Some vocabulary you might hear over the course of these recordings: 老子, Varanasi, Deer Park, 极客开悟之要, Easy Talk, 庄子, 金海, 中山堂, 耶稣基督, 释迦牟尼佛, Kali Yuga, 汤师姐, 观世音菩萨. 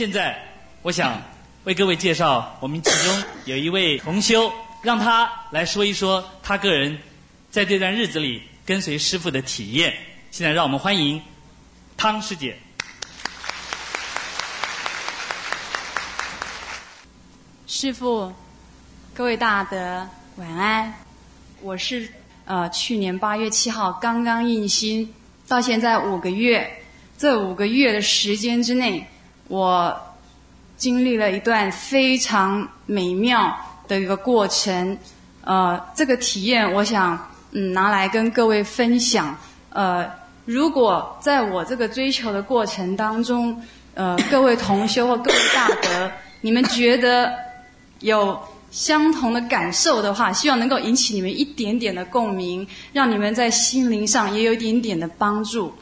现在我想为各位介绍我们其中有一位同修，让他来说一说他个人在这段日子里跟随师父的体验。现在让我们欢迎汤师姐。师父，各位大德晚安。我是去年8月7号刚刚印心，到现在5个月，这5个月的时间之内，我经历了一段非常美妙的一个过程。这个体验我想拿来跟各位分享。如果在我这个追求的过程当中，各位同修或各位大德你们觉得有相同的感受的话，希望能够引起你们一点点的共鸣，让你们在心灵上也有一点点的帮助。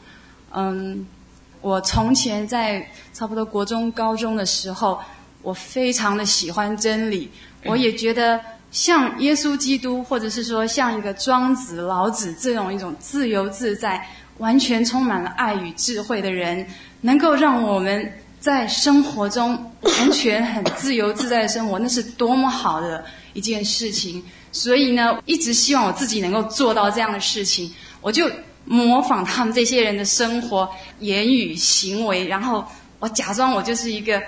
我从前在差不多国中高中的时候，我非常的喜欢真理，我也觉得像耶稣基督或者是说像一个庄子老子这种一种自由自在完全充满了爱与智慧的人，能够让我们在生活中完全很自由自在的生活，那是多么好的一件事情。所以呢，一直希望我自己能够做到这样的事情，我就模仿他们这些人的生活言语行为，然后我假装我就是一个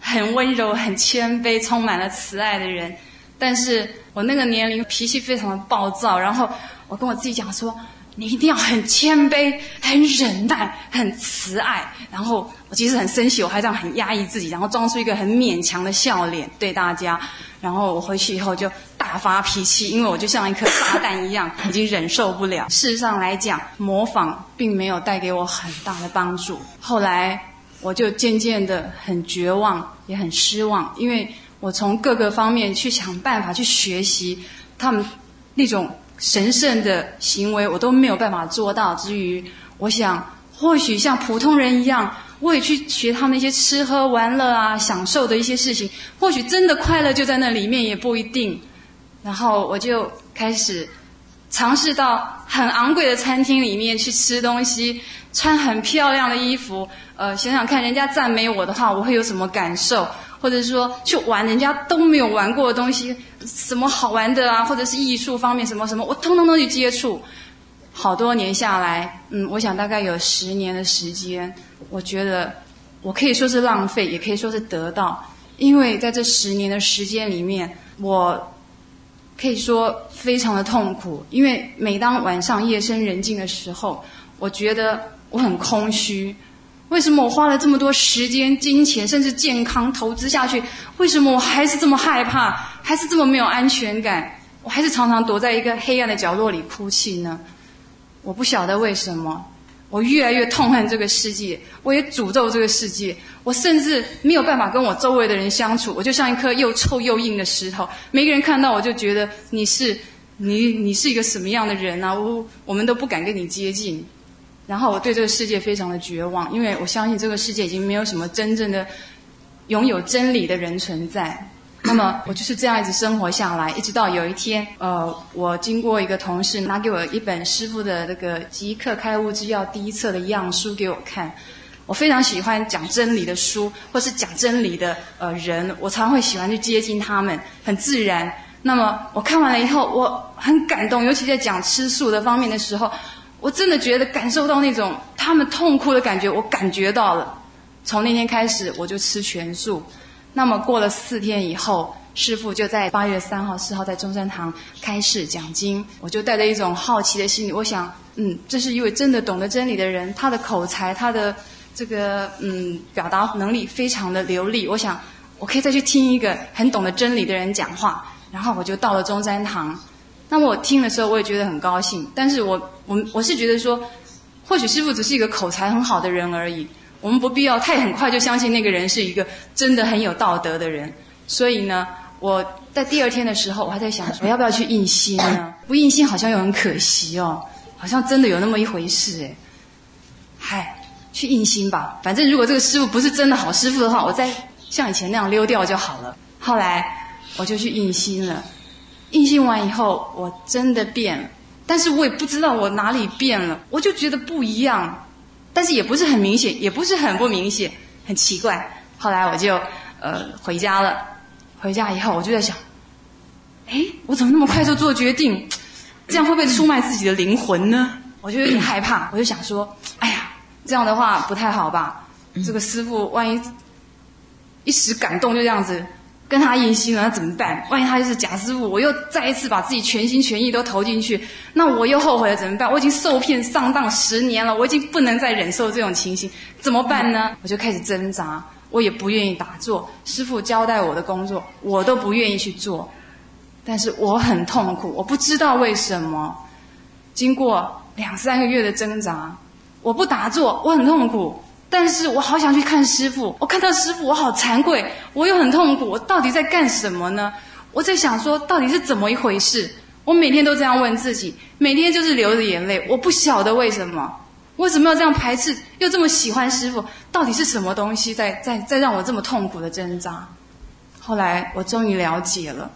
很温柔很谦卑充满了慈爱的人。但是我那个年龄脾气非常的暴躁，然后我跟我自己讲说，你一定要很谦卑很忍耐很慈爱。然后我其实很生气，我还这样很压抑自己，然后装出一个很勉强的笑脸对大家。然后我回去以后就大发脾气，因为我就像一颗炸弹一样已经忍受不了。事实上来讲，模仿并没有带给我很大的帮助。后来我就渐渐的很绝望也很失望，因为我从各个方面去想办法去学习他们那种神圣的行为，我都没有办法做到。至于我想或许像普通人一样，我也去学他们一些吃喝玩乐啊享受的一些事情，或许真的快乐就在那里面也不一定。然后我就开始尝试到很昂贵的餐厅里面去吃东西，穿很漂亮的衣服，想想看人家赞美我的话我会有什么感受，或者说去玩人家都没有玩过的东西，什么好玩的啊，或者是艺术方面什么什么，我通通都去接触。好多年下来，我想大概有10年的时间，我觉得我可以说是浪费也可以说是得到。因为在这10年的时间里面，我可以说非常的痛苦。因为每当晚上夜深人静的时候，我觉得我很空虚，为什么我花了这么多时间金钱甚至健康投资下去，为什么我还是这么害怕，还是这么没有安全感，我还是常常躲在一个黑暗的角落里哭泣呢？我不晓得为什么，我越来越痛恨这个世界，我也诅咒这个世界，我甚至没有办法跟我周围的人相处，我就像一颗又臭又硬的石头，每个人看到我就觉得你是一个什么样的人啊，我们都不敢跟你接近。然后我对这个世界非常的绝望，因为我相信这个世界已经没有什么真正的拥有真理的人存在。那么我就是这样一直生活下来，一直到有一天，我经过一个同事拿给我一本师父的那个《极客开悟之要》第1册的样书给我看。我非常喜欢讲真理的书或是讲真理的人，我常会喜欢去接近他们，很自然。那么我看完了以后我很感动，尤其在讲吃素的方面的时候，我真的觉得感受到那种他们痛苦的感觉，我感觉到了。从那天开始我就吃全素。那么过了4天以后，师父就在8月3号4号在中山堂开示讲经。我就带着一种好奇的心理，我想这是一位真的懂得真理的人，他的口才他的这个表达能力非常的流利，我想我可以再去听一个很懂得真理的人讲话。然后我就到了中山堂。那么我听的时候我也觉得很高兴，但是我是觉得说，或许师父只是一个口才很好的人而已，我们不必要太很快就相信那个人是一个真的很有道德的人。所以呢，我在第2天的时候我还在想说，我要不要去印心呢？不印心好像又很可惜哦，好像真的有那么一回事哎。去印心吧，反正如果这个师父不是真的好师父的话，我再像以前那样溜掉就好了。后来我就去印心了。印信完以后我真的变了，但是我也不知道我哪里变了，我就觉得不一样，但是也不是很明显也不是很不明显，很奇怪。后来我就回家了，回家以后我就在想，我怎么那么快就做决定，这样会不会出卖自己的灵魂呢？我就有点害怕，我就想说，哎呀，这样的话不太好吧，这个师父万一一时感动就这样子跟他一心了，那怎么办？万一他就是假师父，我又再一次把自己全心全意都投进去，那我又后悔了怎么办？我已经受骗上当10年了，我已经不能再忍受这种情形，怎么办呢？我就开始挣扎，我也不愿意打坐，师父交代我的工作我都不愿意去做，但是我很痛苦，我不知道为什么。经过2-3个月的挣扎，我不打坐我很痛苦，但是我好想去看师父，我看到师父我好惭愧，我又很痛苦，我到底在干什么呢？我在想说到底是怎么一回事，我每天都这样问自己，每天就是流着眼泪，我不晓得为什么，为什么要这样排斥又这么喜欢师父，到底是什么东西在让我这么痛苦的挣扎。后来我终于了解了，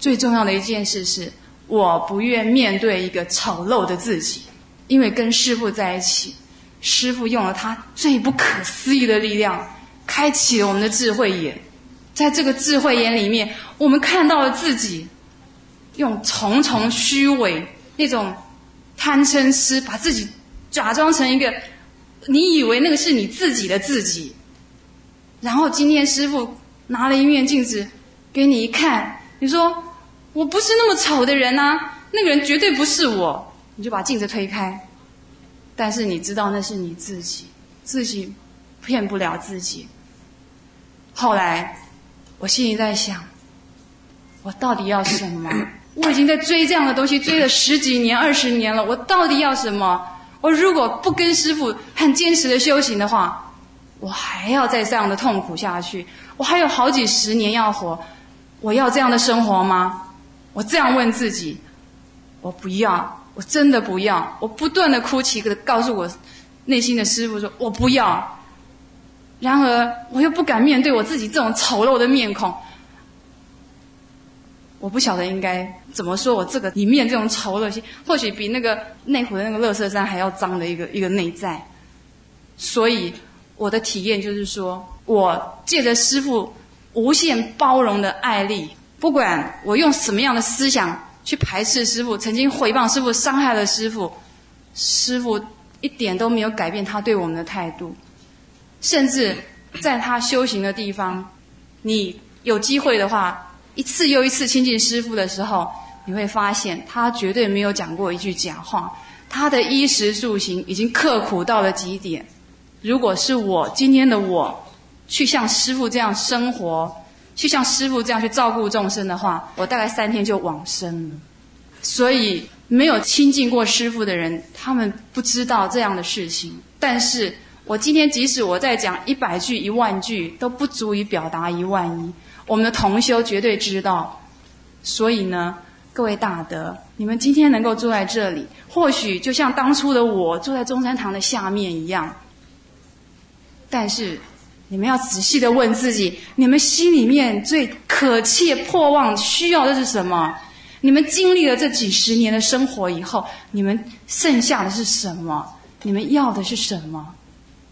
最重要的一件事是我不愿面对一个丑陋的自己，因为跟师父在一起，师父用了他最不可思议的力量，开启了我们的智慧眼。在这个智慧眼里面，我们看到了自己用重重虚伪那种贪嗔痴，把自己假装成一个你以为那个是你自己的自己。然后今天师父拿了一面镜子给你一看，你说我不是那么丑的人啊，那个人绝对不是我，你就把镜子推开，但是你知道那是你自己，自己骗不了自己。后来我心里在想，我到底要什么？我已经在追这样的东西追了10几年20年了，我到底要什么？我如果不跟师父很坚持的修行的话，我还要再这样的痛苦下去，我还有好几10年要活，我要这样的生活吗？我这样问自己，我不要，我真的不要。我不断的哭泣地告诉我内心的师父说我不要，然而我又不敢面对我自己这种丑陋的面孔，我不晓得应该怎么说我这个里面这种丑陋性，或许比那个内湖的那个垃圾山还要脏的一个内在。所以我的体验就是说，我借着师父无限包容的爱力，不管我用什么样的思想去排斥师父，曾经毁谤师父，伤害了师父，师父一点都没有改变他对我们的态度。甚至在他修行的地方，你有机会的话一次又一次亲近师父的时候，你会发现他绝对没有讲过一句假话，他的衣食住行已经刻苦到了极点。如果是我，今天的我去像师父这样生活，去像师父这样去照顾众生的话，我大概3天就往生了。所以没有亲近过师父的人，他们不知道这样的事情。但是我今天即使我在讲100句10000句都不足以表达10000，我们的同修绝对知道。所以呢，各位大德，你们今天能够坐在这里，或许就像当初的我坐在中山堂的下面一样，但是你们要仔细地问自己，你们心里面最渴切迫望需要的是什么？你们经历了这几十年的生活以后，你们剩下的是什么？你们要的是什么？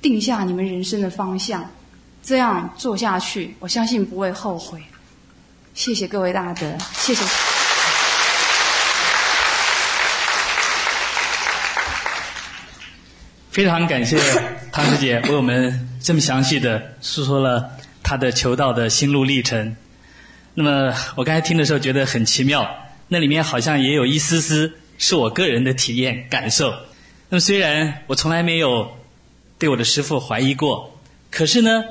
定下你们人生的方向，这样做下去，我相信不会后悔。谢谢各位大德，谢谢。非常感谢唐师姐为我们这么详细的诉说了她的求道的心路历程。那么我刚才听的时候觉得很奇妙，那里面好像也有一丝丝是我个人的体验感受。那么虽然我从来没有对我的师父怀疑过，可是呢，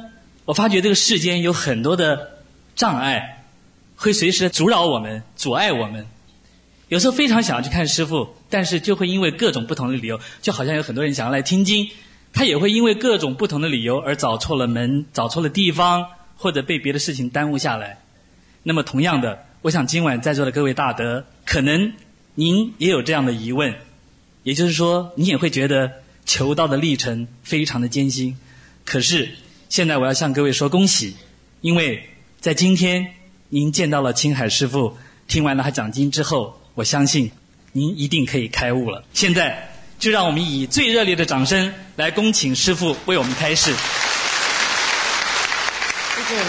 我发觉这个世间有很多的障碍会随时阻扰我们，阻碍我们。有时候非常想要去看师父，但是就会因为各种不同的理由，就好像有很多人想要来听经，他也会因为各种不同的理由而找错了门，找错了地方，或者被别的事情耽误下来。那么同样的，我想今晚在座的各位大德，可能您也有这样的疑问，也就是说你也会觉得求道的历程非常的艰辛。可是现在我要向各位说恭喜，因为在今天您见到了青海师父，听完了他讲经之后，我相信您一定可以开悟了。现在就让我们以最热烈的掌声来恭请师父为我们开示。begin.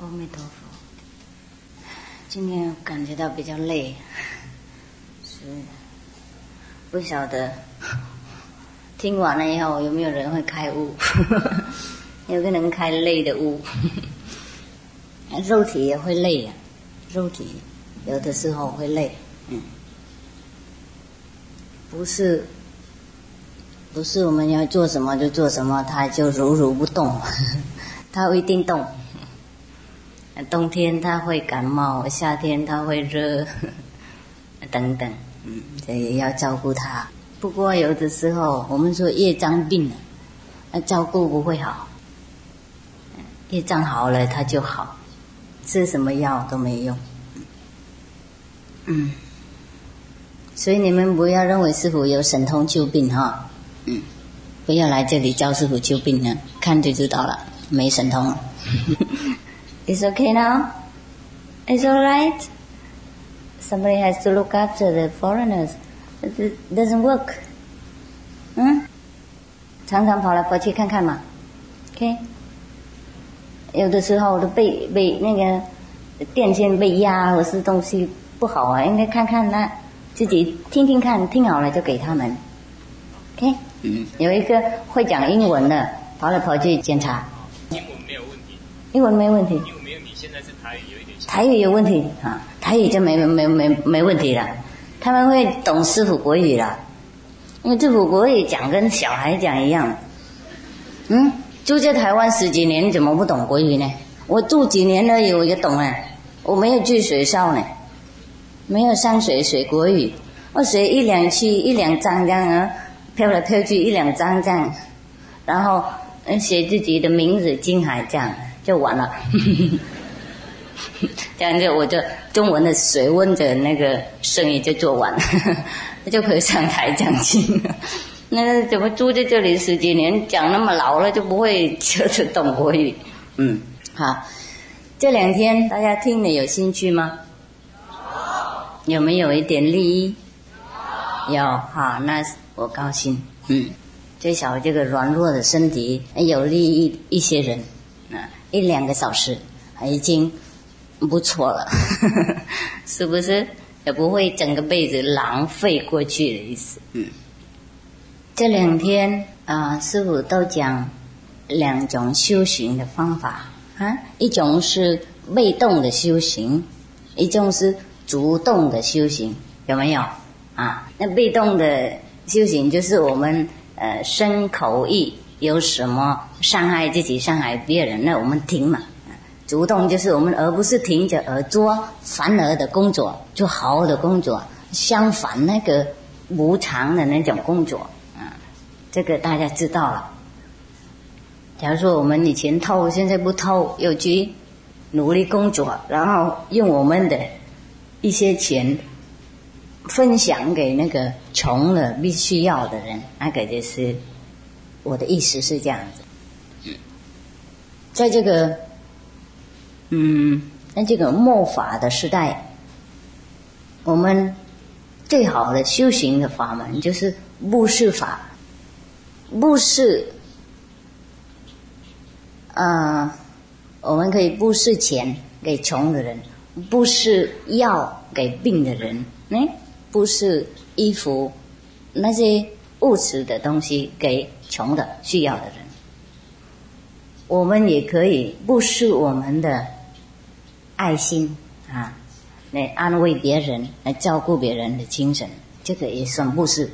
阿弥陀佛。今天感觉到比较累，是不晓得听完了以后有没有人会开悟？有个人开累的悟，肉体也会累呀、肉体有的时候会累，不是我们要做什么就做什么，它就如如不动，它一定动。冬天它会感冒，夏天它会热，等等，所以要照顾它。不过有的时候我们说业障病了，照顾不会好，业障好了它就好，吃什么药都没用。所以你们不要认为师父有神通救病哈，不要来这里教师父救病了，看就知道了，没神通。It's okay now? It's alright? Somebody has to look after the foreigners. It doesn't work. 常常跑来跑去看看嘛 ，OK？ 有的时候都被那个电线被压，或是东西不好啊，应该看看那。自己听听看，听好了就给他们 OK。 有一个会讲英文的跑来跑去检查，英文没有问题，英文没有问题。现在是台语有一点，台语有问题啊，台语就没问题了，他们会懂师父国语了，因为师父国语讲跟小孩讲一样。住在台湾十几年怎么不懂国语呢？我住几年而已我就懂了，我没有去学校呢，没有上学学国语，我学一两句一两章这样啊，飘来飘去一两章这样，然后写自己的名字金海这样就完了。这样就我就中文的学问的那个生意就做完了，就可以上台讲经了。那怎么住在这里十几年，讲那么老了就不会就懂国语？好，这两天大家听了有兴趣吗？有没有一点利益？有，好，那我高兴。最少这个软弱的身体有利益一些人，一两个小时已经不错了，是不是？也不会整个辈子浪费过去的意思。这两天师父都讲两种修行的方法啊，一种是被动的修行，一种是主动的修行，有没有啊？那被动的修行就是我们身口意有什么伤害自己伤害别人，那我们停嘛。主动就是我们而不是停着而做反而的工作，做好的工作，相反那个无常的那种工作啊，这个大家知道了。假如说我们以前偷，现在不偷，有去努力工作，然后用我们的一些钱分享给那个穷的必须要的人，那个就是我的意思是这样子。在这个在这个末法的时代，我们最好的修行的法门就是布施法。布施我们可以布施钱给穷的人，不是药给病的人，不是衣服那些物质的东西给穷的需要的人。我们也可以不是我们的爱心啊，来安慰别人，来照顾别人的精神，这个也算布施。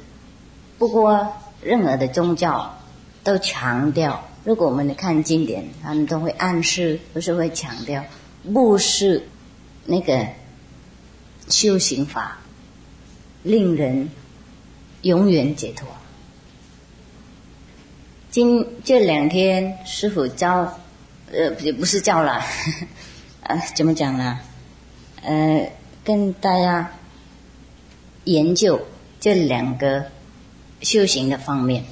不过任何的宗教都强调，如果我们看经典，他们都会暗示，不是会强调布施那个修行法令人永远解脱。这两天师父教也不是教了怎么讲呢，跟大家研究这两个修行的方面。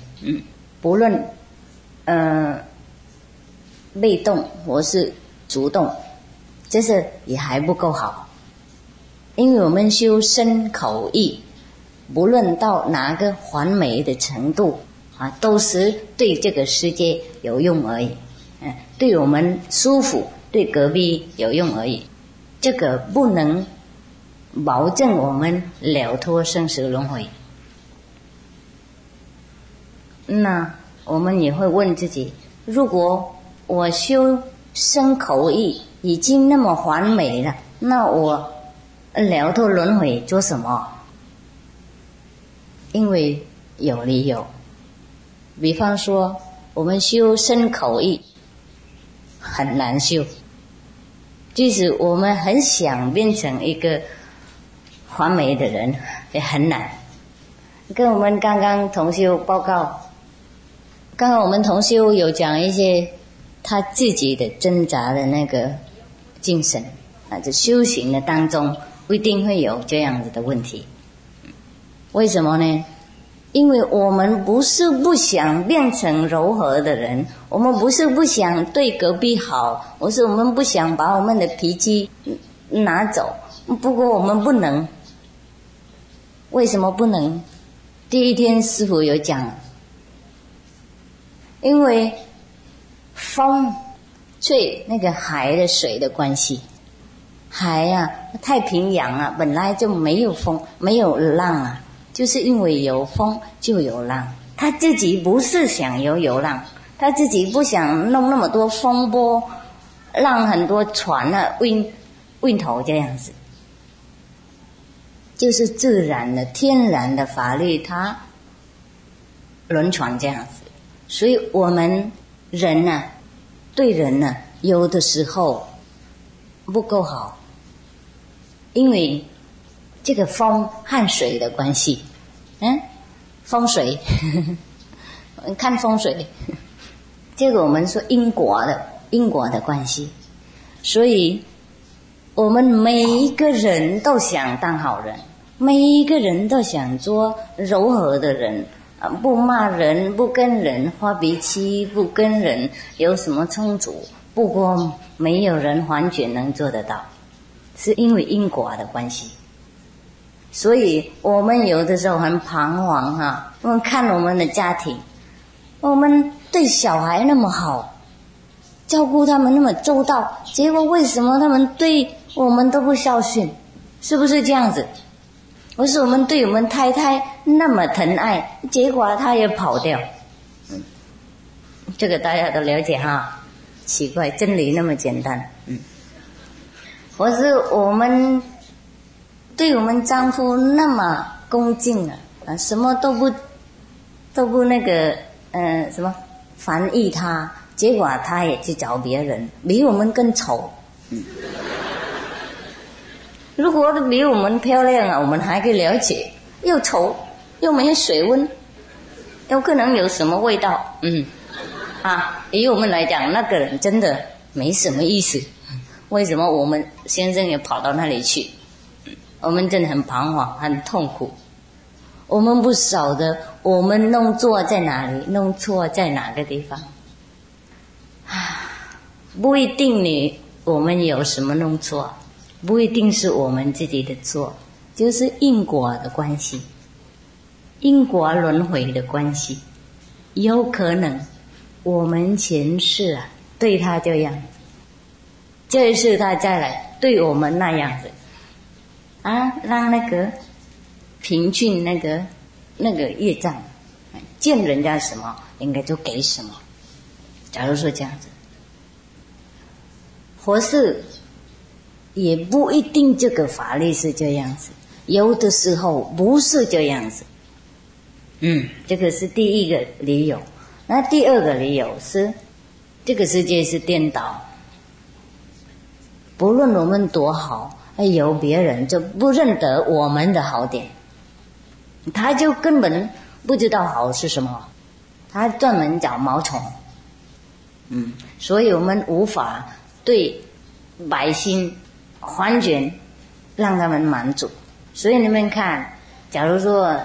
不论被动或是主动，这是也还不够好，因为我们修身口意不论到哪个完美的程度啊，都是对这个世界有用而已，对我们舒服，对隔壁有用而已。这个不能保证我们了脱生死轮回。那我们也会问自己，如果我修身口意已经那么完美了，那我了脱轮回做什么？因为有理由。比方说我们修身口意很难修，即使我们很想变成一个完美的人也很难。跟我们刚刚同修报告，刚刚我们同修有讲一些他自己的挣扎的那个精神，在修行的当中一定会有这样子的问题。为什么呢？因为我们不是不想变成柔和的人，我们不是不想对隔壁好，而是我们不想把我们的脾气拿走。不过我们不能。为什么不能？第一天师父有讲，因为风吹那个海的水的关系，海啊，太平洋啊，本来就没有风，没有浪啊，就是因为有风就有浪。他自己不是想有浪，他自己不想弄那么多风波，让很多船啊晕头这样子，就是自然的天然的法律，它轮船这样子。所以我们人啊，对人啊，有的时候不够好，因为这个风和水的关系，风水看风水，这个我们说因果的关系。所以我们每一个人都想当好人，每一个人都想做柔和的人，不骂人，不跟人发脾气，不跟人有什么冲突。不过没有人完全能做得到，是因为因果的关系。所以我们有的时候很彷徨啊，我们看我们的家庭，我们对小孩那么好，照顾他们那么周到，结果为什么他们对我们都不孝顺？是不是这样子？而是我们对我们太太那么疼爱，结果她也跑掉。这个大家都了解哈，奇怪，真理那么简单。而是我们对我们丈夫那么恭敬啊，什么都不那个什么防御他，结果他也去找别人，比我们更丑。如果比我们漂亮啊，我们还可以了解，又丑又没有水温，有可能有什么味道？以我们来讲，那个人真的没什么意思。为什么我们先生也跑到那里去？我们真的很彷徨，很痛苦。我们不晓得我们弄错在哪里，弄错在哪个地方。不一定我们有什么弄错，不一定是我们自己的错，就是因果的关系，因果轮回的关系。有可能我们前世啊对他这样，这一世他再来对我们那样子。让那个平均那个业障，见人家什么应该就给什么，假如说这样子。或是也不一定这个法律是这样子，有的时候不是这样子。这个是第一个理由。那第二个理由是这个世界是颠倒，不论我们多好，有别人就不认得我们的好点，他就根本不知道好是什么，他专门找毛虫。所以我们无法对百姓完全让他们满足。所以你们看，假如说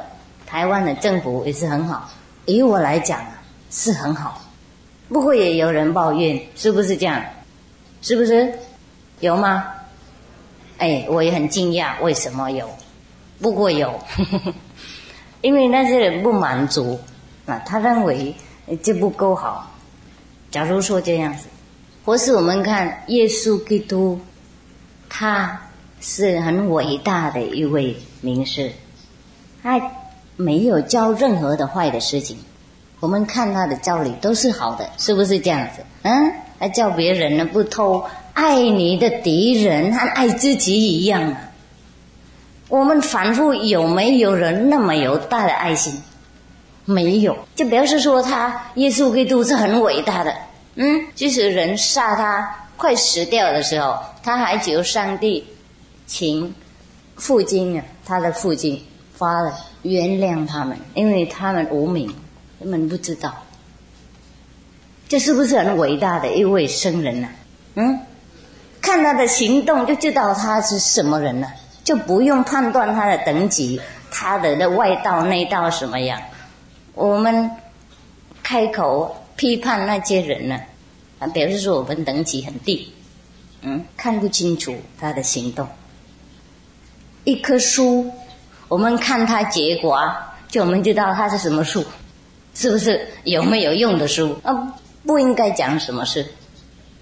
台湾的政府也是很好，以我来讲是很好，不过也有人抱怨，是不是这样？是不是有吗？我也很惊讶，为什么有？不过有因为那些人不满足，他认为这不够好。假如说这样子，或是我们看耶稣基督，他是很伟大的一位名师，他没有教任何的坏的事情，我们看他的教理都是好的，是不是这样子？他教别人呢不偷，爱你的敌人和爱自己一样啊。我们反复有没有人那么有大的爱心？没有，就表示说他耶稣基督是很伟大的。即使人杀他快死掉的时候，他还求上帝请父亲，他的父亲发了原谅他们，因为他们无名，他们不知道。这是不是很伟大的一位圣人啊？看他的行动就知道他是什么人了，就不用判断他的等级，他的外道内道什么样。我们开口批判那些人呢，表示说我们等级很低，看不清楚他的行动。一棵树，我们看它结果，就我们知道它是什么树，是不是有没有用的树？不应该讲什么事。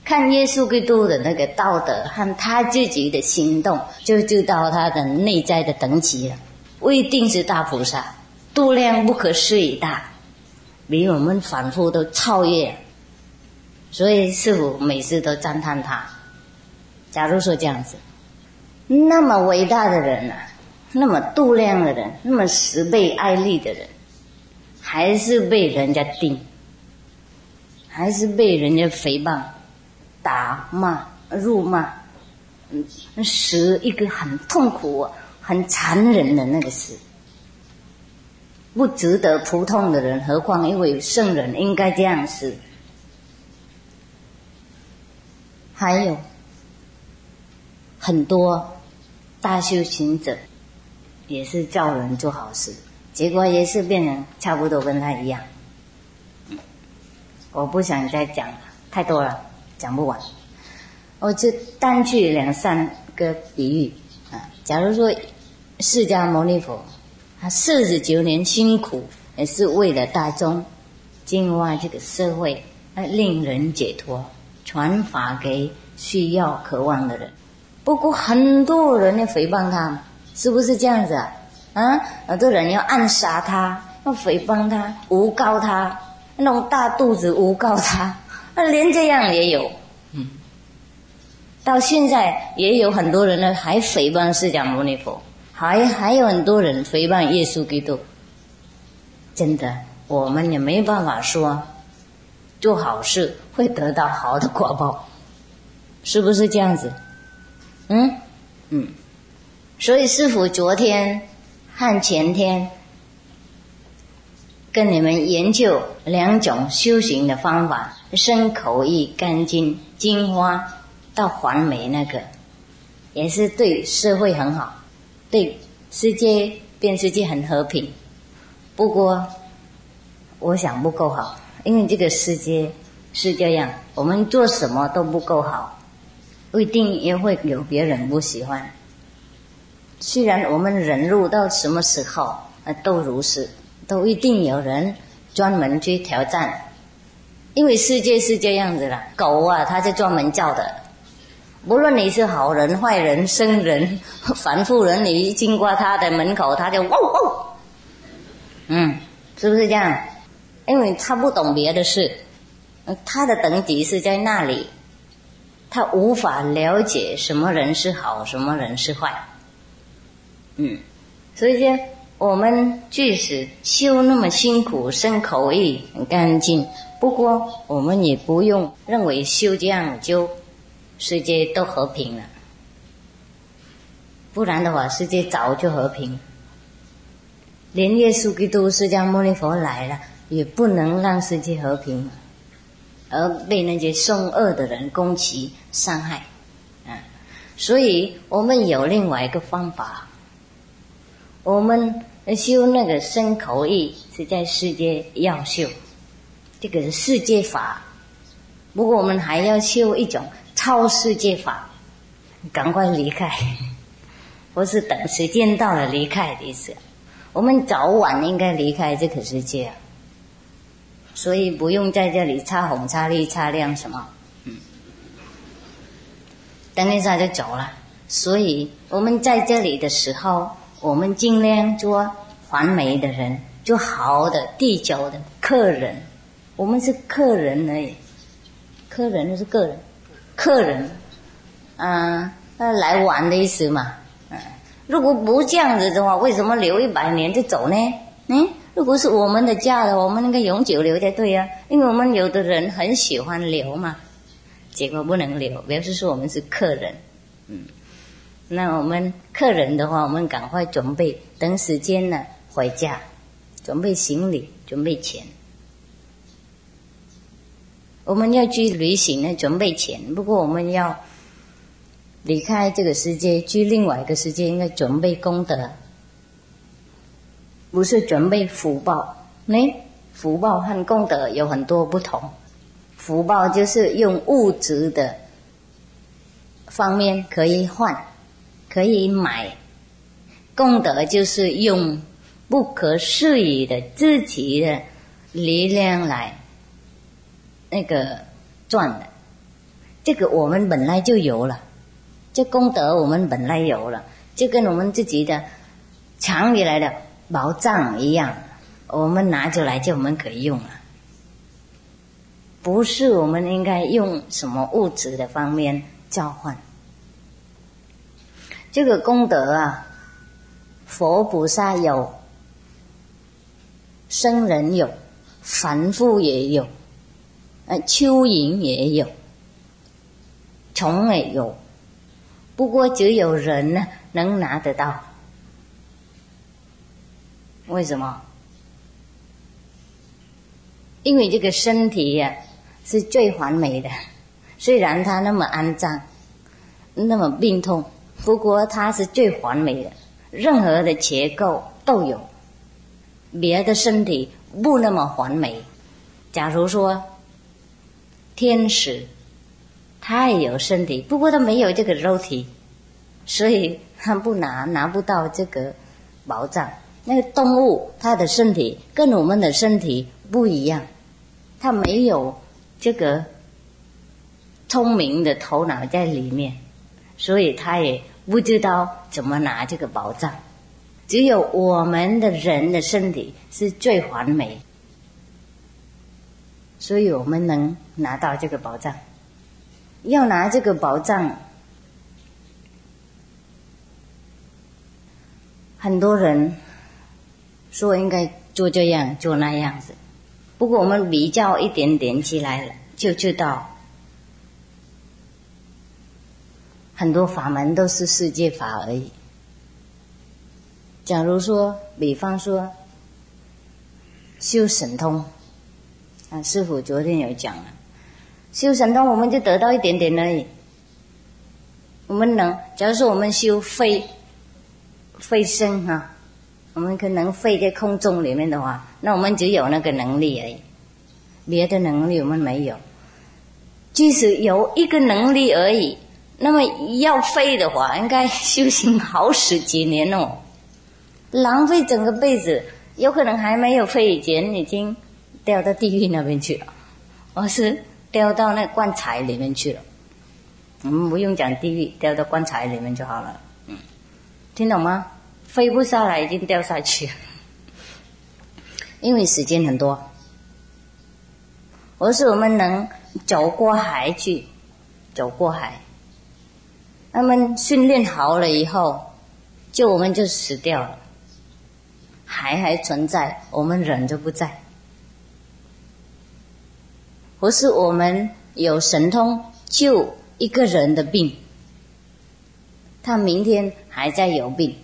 看耶稣基督的那个道德和他自己的行动，就知道他的内在的等级了，不一定是大菩萨，度量不可思议大，比我们反复都超越。所以师父每次都赞叹他。假如说这样子，那么伟大的人啊，那么度量的人，那么十倍爱力的人，还是被人家盯，还是被人家诽谤、打骂、辱骂，使一个很痛苦、很残忍的那个事，不值得普通的人，何况一位圣人应该这样死。还有很多大修行者也是叫人做好事，结果也是变成差不多跟他一样。我不想再讲了，太多了，讲不完。我就单举2-3个比喻。假如说释迦牟尼佛，他49年辛苦也是为了大众，净化这个社会，令人解脱，传法给需要渴望的人。不过很多人要诽谤他，是不是这样子啊？很多人要暗杀他，要诽谤他，诬告他，弄大肚子诬告他，连这样也有。到现在也有很多人呢，还诽谤释迦牟尼佛，还有很多人诽谤耶稣基督。真的，我们也没办法说做好事会得到好的果报，是不是这样子？所以师父昨天和前天跟你们研究2种修行的方法，身口意干净净化到还美，那个也是对社会很好，对世界变世界很和平。不过我想不够好，因为这个世界是这样，我们做什么都不够好，一定也会有别人不喜欢。虽然我们忍辱到什么时候都如是，都一定有人专门去挑战，因为世界是这样子啦。狗啊，它是专门叫的，不论你是好人、坏人、生人、凡夫人，你一经过它的门口，它就喔喔，是不是这样？因为它不懂别的事，它的等级是在那里，它无法了解什么人是好，什么人是坏。所以说我们即使修那么辛苦，身口意很干净，不过我们也不用认为修这样就世界都和平了，不然的话世界早就和平。连耶稣基督释迦牟尼佛来了，也不能让世界和平，而被那些凶恶的人攻击伤害。所以我们有另外一个方法，我们修那个身口意是在世界要修，这个是世界法。不过我们还要修一种超世界法，赶快离开，或是等时间到了离开的意思。我们早晚应该离开这个世界啊，所以不用在这里擦红擦绿擦亮什么，等一下就走了。所以我们在这里的时候，我们尽量做完美的人，做好的地球的客人。我们是客人而已，客人就是个人，客人，来玩的意思嘛。如果不这样子的话，为什么留100年就走呢？如果是我们的家的，我们应该永久留才对啊。因为我们有的人很喜欢留嘛，结果不能留，表示说我们是客人。那我们客人的话，我们赶快准备，等时间呢回家，准备行李，准备钱。我们要去旅行呢，准备钱。不过我们要离开这个世界，去另外一个世界，应该准备功德，不是准备福报。福报和功德有很多不同。福报就是用物质的方面可以换，可以买。功德就是用不可思议的自己的力量来赚的，这个我们本来就有了，这功德我们本来有了，就跟我们自己的藏起来的宝藏一样，我们拿出来就我们可以用了。不是我们应该用什么物质的方面交换。这个功德啊，佛菩萨有，僧人有，凡夫也有，蚯蚓也有，虫也有，不过只有人呢能拿得到。为什么？因为这个身体啊是最完美的，虽然它那么肮脏，那么病痛，不过它是最完美的，任何的结构都有，别的身体不那么完美。假如说天使，他也有身体，不过他没有这个肉体，所以他拿不到这个宝藏。那个动物，他的身体跟我们的身体不一样，他没有这个聪明的头脑在里面，所以他也不知道怎么拿这个宝藏。只有我们的人的身体是最完美，所以我们能拿到这个宝藏。要拿这个宝藏，很多人说应该做这样做那样子，不过我们比较一点点起来了，就知道很多法门都是世界法而已。假如说比方说修神通，师父昨天有讲了，修神通我们就得到一点点而已。我们能，假如说我们修飞升我们可能飞在空中里面的话，那我们只有那个能力而已，别的能力我们没有。即使有一个能力而已，那么要飞的话，应该修行好10几年哦，浪费整个辈子，有可能还没有飞以前已经掉到地狱那边去了，而是掉到那棺材里面去了。我们不用讲地狱，掉到棺材里面就好了。听懂吗？飞不下来，已经掉下去了。因为时间很多，而是我们能走过海去，走过海。他们训练好了以后，我们就死掉了。海还存在，我们人就不在。不是我们有神通救一个人的病，他明天还在有病，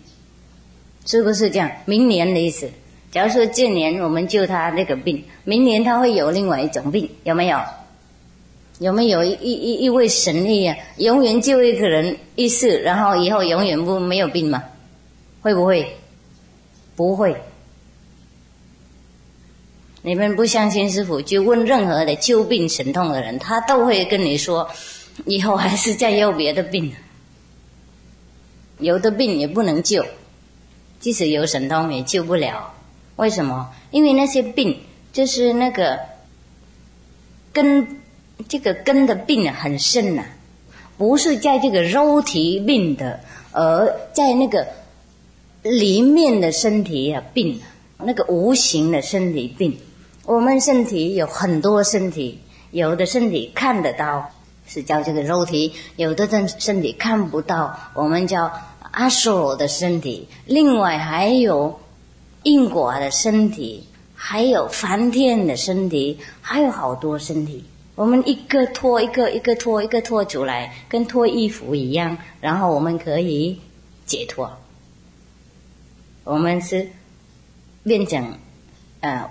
是不是这样？明年的意思，假如说这年我们救他那个病，明年他会有另外一种病，有没有？有没有一位神力啊，永远救一个人一世，然后以后永远没有病吗？会不会？不会。你们不相信师父，就问任何的救病神通的人，他都会跟你说以后还是再有别的病，有的病也不能救，即使有神通也救不了。为什么？因为那些病就是那个根，这个根的病很深啊，不是在这个肉体病的，而在那个里面的身体啊病，那个无形的身体病。我们身体有很多身体，有的身体看得到是叫这个肉体，有的身体看不到我们叫阿修罗的身体，另外还有因果的身体，还有梵天的身体，还有好多身体。我们一个脱一个，一个脱一个脱出来，跟脱衣服一样，然后我们可以解脱。我们是变成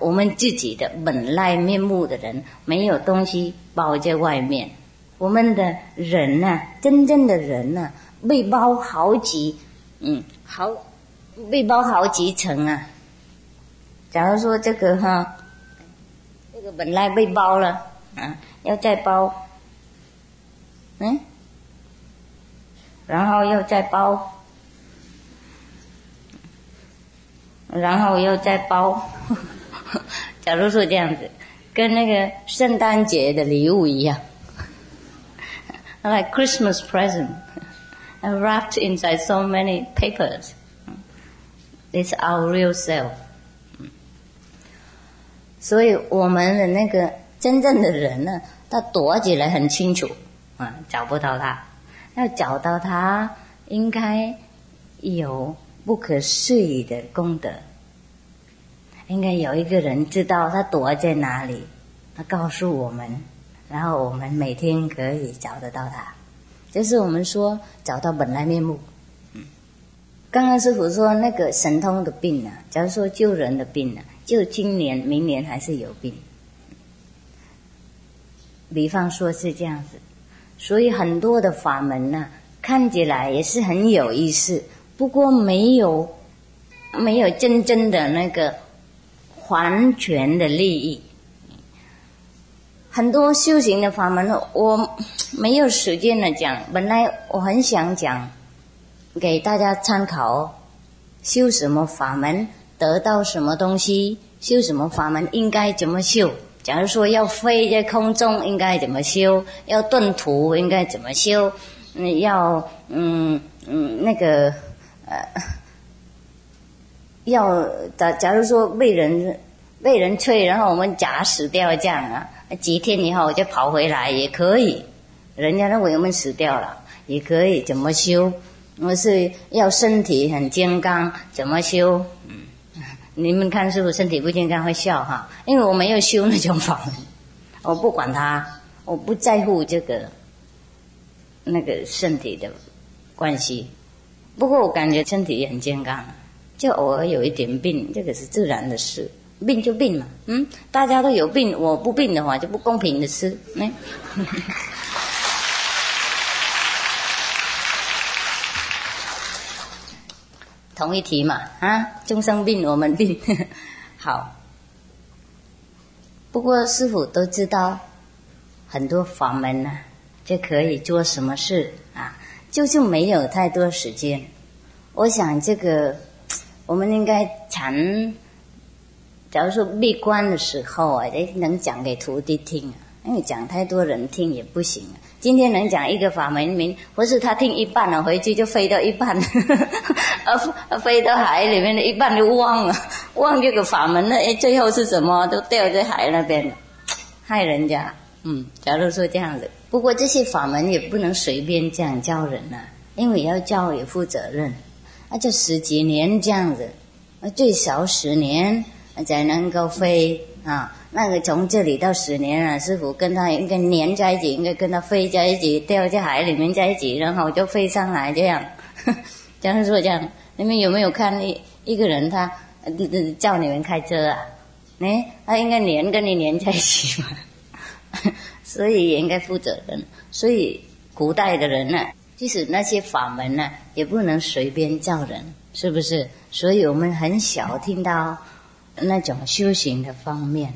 我们自己的本来面目的人，没有东西包在外面。我们的人啊，真正的人啊，被包好几被包好几层啊。假如说这个这个本来被包了啊，要再包然后又再包，然后又再包假如说这样子，跟那个圣诞节的礼物一样like Christmas present wrapped inside so many papers. It's our real self. 所以我们的那个真正的人呢，他躲起来很清楚啊，找不到他。要找到他，应该有不可思议的功德。应该有一个人知道他躲在哪里，他告诉我们，然后我们每天可以找得到他。就是我们说找到本来面目。刚刚师父说那个神通的病啊，假如说救人的病啊，就今年明年还是有病，比方说是这样子。所以很多的法门啊，看起来也是很有意思，不过没有真正的那个完全的利益。很多修行的法门我没有时间来讲，本来我很想讲给大家参考，修什么法门得到什么东西，修什么法门应该怎么修。假如说要飞在空中应该怎么修，要遁土应该怎么修，要要假如说被人吹，然后我们假死掉这样啊，几天以后就跑回来也可以，人家认为我们死掉了也可以。怎么修？我是要身体很健康怎么修？你们看师父身体不健康会笑哈，因为我没有修那种法门，我不管它，我不在乎这个那个身体的关系。不过我感觉身体也很健康，就偶尔有一点病，这个是自然的事，病就病嘛，大家都有病，我不病的话就不公平的事。同一题嘛，众生病我们病好，不过师父都知道很多法门啊，就可以做什么事啊，就是没有太多时间。我想这个我们应该禅。假如说闭关的时候啊，能讲给徒弟听啊，因为讲太多人听也不行啊。今天能讲一个法门名，或是他听一半了，回去就飞到一半，飞到海里面的一半就忘了，忘这个法门了，最后是什么都掉在海那边了，害人家。假如说这样子，不过这些法门也不能随便这样教人啊，因为要教也负责任，就十几年这样子，最少10年。才能够飞啊！那个从这里到10年啊，师父跟他应该粘在一起，应该跟他飞在一起，掉在海里面在一起，然后就飞上来这样。假如说这样，你们有没有看一个人他叫你们开车啊？他应该跟你粘在一起嘛。所以也应该负责任。所以古代的人呢，即使那些法门呢，也不能随便叫人，是不是？所以我们很少听到那种修行的方面。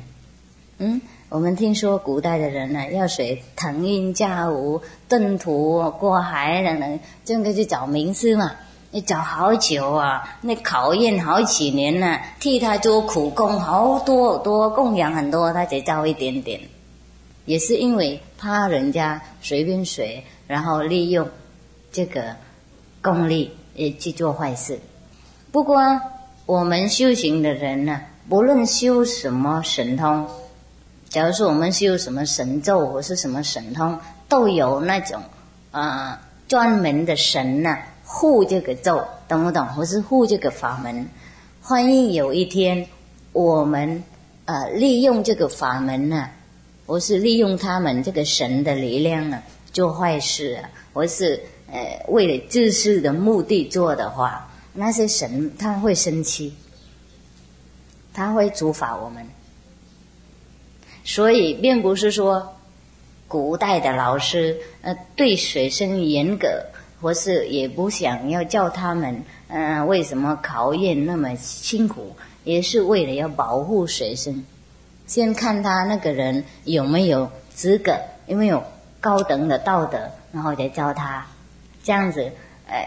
我们听说古代的人呢，要学腾云驾雾、遁土、过海等等，这个就找名师嘛。你找好久啊，那考验好几年啊，替他做苦工，好多多供养很多，他才教一点点。也是因为怕人家随便学，然后利用这个功力去做坏事。不过我们修行的人呢，不论修什么神通，假如说我们修什么神咒或是什么神通，都有那种专门的神呢护这个咒，懂不懂？或是护这个法门。欢迎有一天我们利用这个法门呢，或是利用他们这个神的力量呢做坏事啊，或是为了自私的目的做的话，那些神他会生气，他会处罚我们。所以并不是说古代的老师对学生严格，或是也不想要叫他们为什么考验那么辛苦，也是为了要保护学生，先看他那个人有没有资格，有没有高等的道德，然后再教他。这样子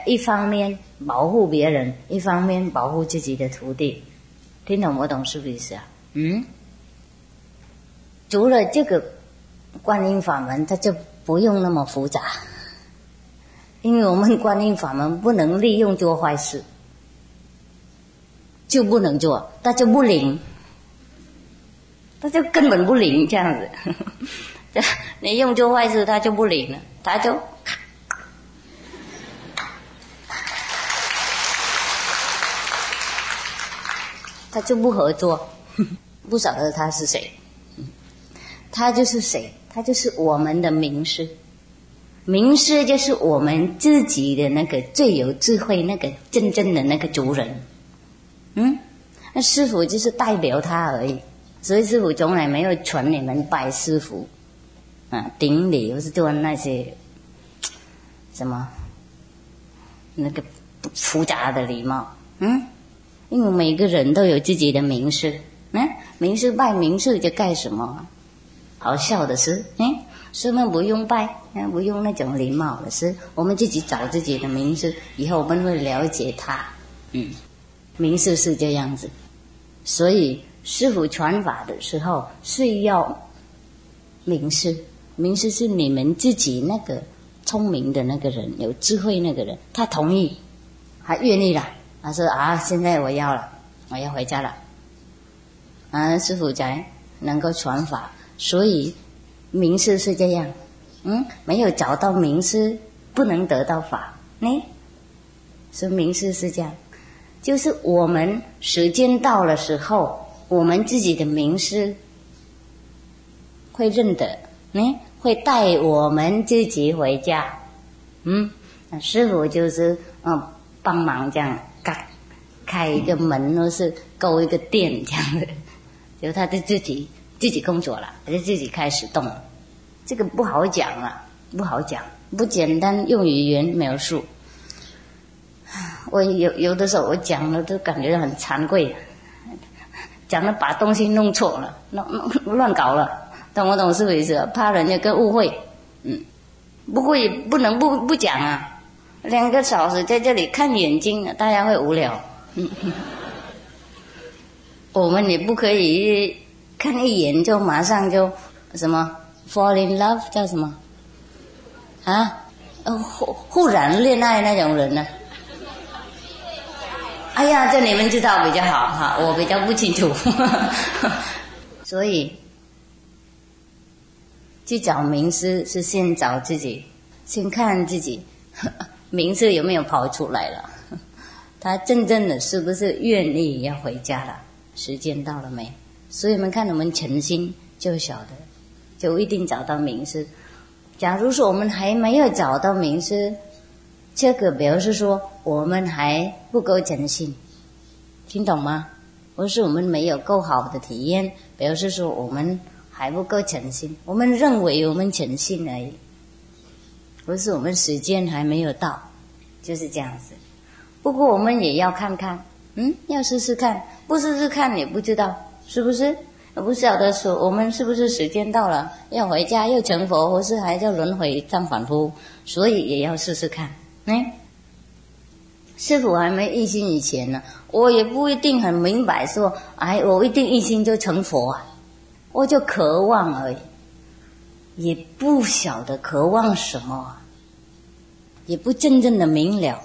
一方面保护别人，一方面保护自己的徒弟，听懂我懂是不是啊？除了这个观音法门，它就不用那么复杂，因为我们观音法门不能利用做坏事，就不能做，它就不灵，它就根本不灵，这样子你用做坏事它就不灵了，它就不合作，不晓得他是谁。他就是谁？他就是我们的名师。名师就是我们自己的那个最有智慧、那个真正的那个主人。那师父就是代表他而已，所以师父从来没有传你们拜师父顶礼，或是做那些什么那个复杂的礼貌。因为每个人都有自己的名师，名师拜名师就干什么？好笑的是，师们不用拜，不用那种礼貌的事，我们自己找自己的名师，以后我们会了解他。名师是这样子，所以师父传法的时候是要名师，名师是你们自己那个聪明的那个人，有智慧那个人，他同意，还愿意啦。他说现在我要了，我要回家了。师父才能够传法，所以名师是这样。没有找到名师，不能得到法。所以名师是这样，就是我们时间到了时候，我们自己的名师会认得，会带我们自己回家。师父就是帮忙这样。开一个门，或是勾一个店，这样的，就他就自己工作了，他就自己开始动了。这个不好讲了，不好讲，不简单用语言描述。我有的时候我讲了都感觉很惭愧，讲了把东西弄错了，乱搞了，懂不懂？是不是？怕人家跟误会。不过也不能不讲啊，2个小时在这里看眼睛，大家会无聊。我们也不可以看一眼就马上就什么 fall in love， 叫什么忽然恋爱那种人呢哎呀，这你们知道比较好哈，我比较不清楚。所以去找名师是先找自己，先看自己名师有没有跑出来了，他真正的是不是愿意要回家了？时间到了没？所以我们看我们诚心就晓得，就一定找到名师。假如说我们还没有找到名师，这个表示说我们还不够诚心，听懂吗？或是我们没有够好的体验，表示说我们还不够诚心。我们认为我们诚心而已，或是我们时间还没有到，就是这样子。不过我们也要看看，要试试看，不试试看也不知道是不是，也不晓得说我们是不是时间到了，要回家又成佛，或是还要轮回当凡夫，所以也要试试看。师父还没一心以前呢，我也不一定很明白说，我一定一心就成佛啊，我就渴望而已，也不晓得渴望什么啊，也不真正的明了。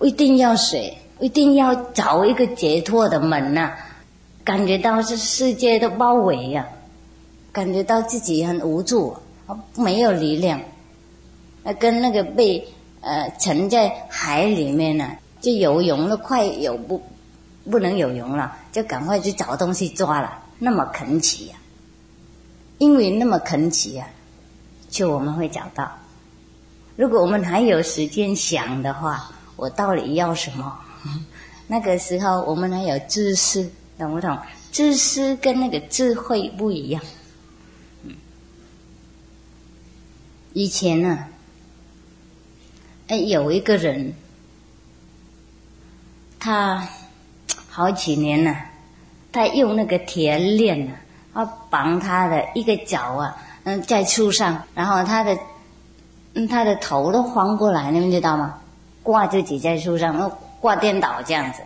一定要水，一定要找一个解脱的门啊，感觉到是世界的包围啊，感觉到自己很无助啊，没有力量，跟那个被沉在海里面呢，就游泳了，快游不能游泳了，就赶快去找东西抓了，那么恳祈啊，因为那么恳祈啊，就我们会找到。如果我们还有时间想的话，我到底要什么？那个时候我们还有知识，懂不懂？知识跟那个智慧不一样。以前呢，有一个人，他好几年了，他用那个铁链啊，他绑他的一个脚啊，在树上，然后他的头都翻过来，你们知道吗？挂自己在树上，挂颠倒这样子。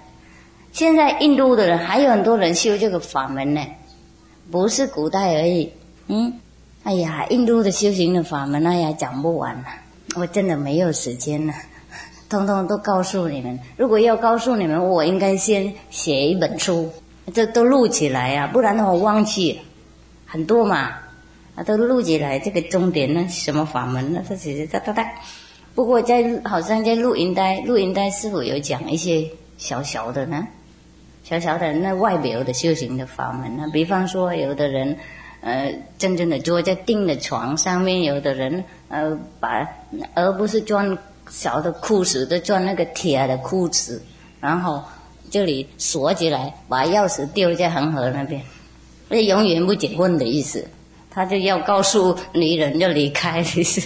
现在印度的人还有很多人修这个法门呢，不是古代而已。印度的修行的法门讲不完了，我真的没有时间了，通通都告诉你们。如果要告诉你们，我应该先写一本书，这都录起来啊，不然我忘记了很多嘛，都录起来。这个重点呢，什么法门呢？这其实不过好像在录音带师父有讲一些小小的那外表的修行的法门呢，比方说有的人真正的坐在定的床上面，有的人而不是穿小的裤子，都穿那个铁的裤子，然后这里锁起来，把钥匙丢在恒河那边，那永远不结婚的意思。他就要告诉女人就离开，其实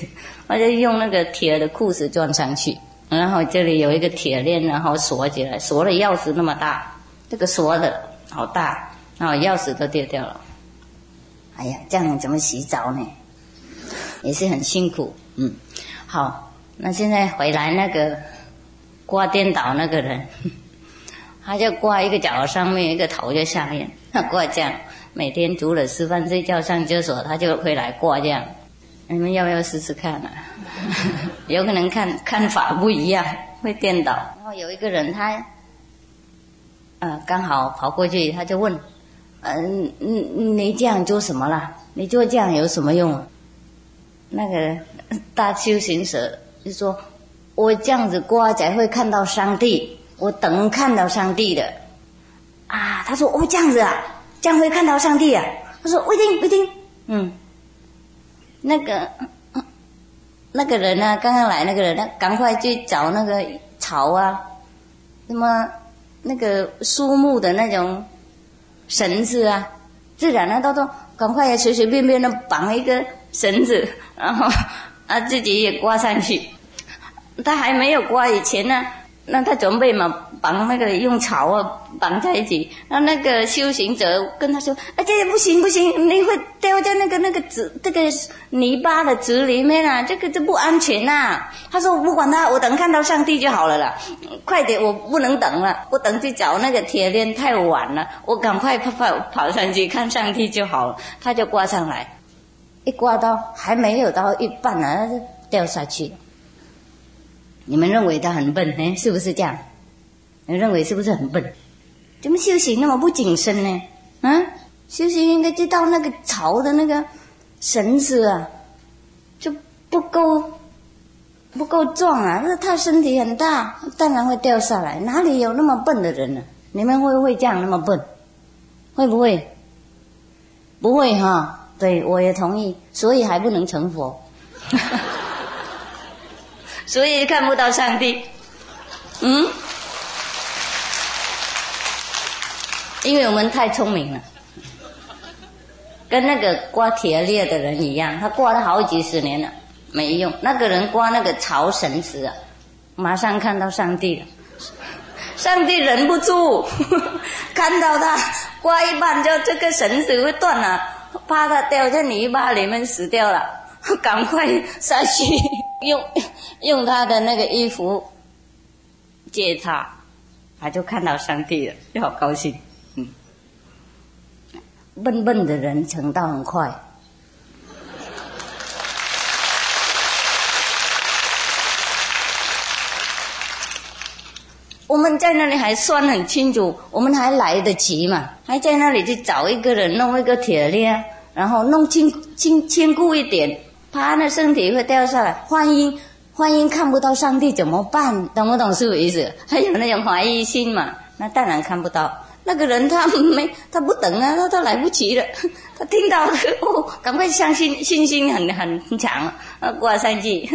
他就用那个铁的裤子装上去，然后这里有一个铁链，然后锁起来，锁的钥匙那么大，这个锁的好大，然后钥匙都丢掉了。这样怎么洗澡呢？也是很辛苦。好，那现在回来那个挂颠倒那个人，他就挂一个脚上面，一个头在下面，他挂这样。每天除了吃饭睡觉上厕所，他就会来挂这样。你们要不要试试看啊？有可能看法不一样，会颠倒。然后有一个人他刚好跑过去，他就问你这样做什么啦？你做这样有什么用？那个大修行者就说，我这样子挂才会看到上帝，我等看到上帝的啊。他说这样子啊，这样会看到上帝啊？他说不一定。那个人啊，刚刚来那个人，赶快去找那个草啊，什么那个树木的那种绳子啊，自然啊，都赶快随便的绑一个绳子，然后自己也挂上去。他还没有挂以前呢，那他准备嘛，绑那个用草啊绑在一起。然后那个修行者跟他说：“这不行，你会掉在那个泥巴的纸里面啊，这不安全啊。”他说：“不管他，我等看到上帝就好了啦，快点，我不能等了，我等去找那个铁链太晚了，我赶快跑上去看上帝就好了。”他就挂上来，一挂到还没有到一半呢，他就掉下去。你们认为他很笨呢？是不是这样？你认为是不是很笨？怎么修行那么不谨慎呢？修行应该知道那个草的那个绳子啊，就不够壮啊。那他身体很大，当然会掉下来。哪里有那么笨的人呢？你们会不会这样那么笨？会不会？不会哈。对，我也同意。所以还不能成佛。所以看不到上帝，因为我们太聪明了，跟那个挂铁链的人一样，他挂了好几十年了，没用。那个人挂那个草绳子啊，马上看到上帝了，上帝忍不住，看到他挂一半就这个绳子会断了，怕他掉在泥巴里面死掉了，赶快下去用他的那个衣服借他，他就看到上帝了，就好高兴。笨笨的人成道很快。我们在那里还算很清楚，我们还来得及嘛？还在那里去找一个人弄一个铁链，然后弄坚固一点，怕那身体会掉下来。欢迎看不到上帝怎么办？懂不懂是不是意思？还有那种怀疑心嘛？那当然看不到。那个人他不等啊，他来不及了。他听到了，哦，赶快相信，信心很强，挂上去，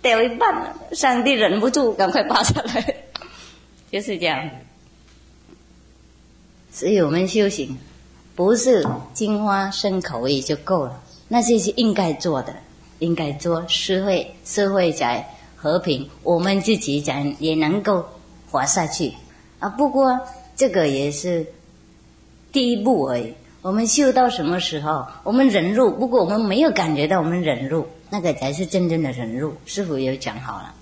掉一半了，上帝忍不住，赶快拔下来，就是这样。所以我们修行，不是金花生口意就够了，那些是应该做的，应该做社会才和平，我们自己才也能够活下去啊。不过。这个也是第一步而已，我们修到什么时候我们忍辱，不过我们没有感觉到我们忍辱，那个才是真正的忍辱。师父也讲好了，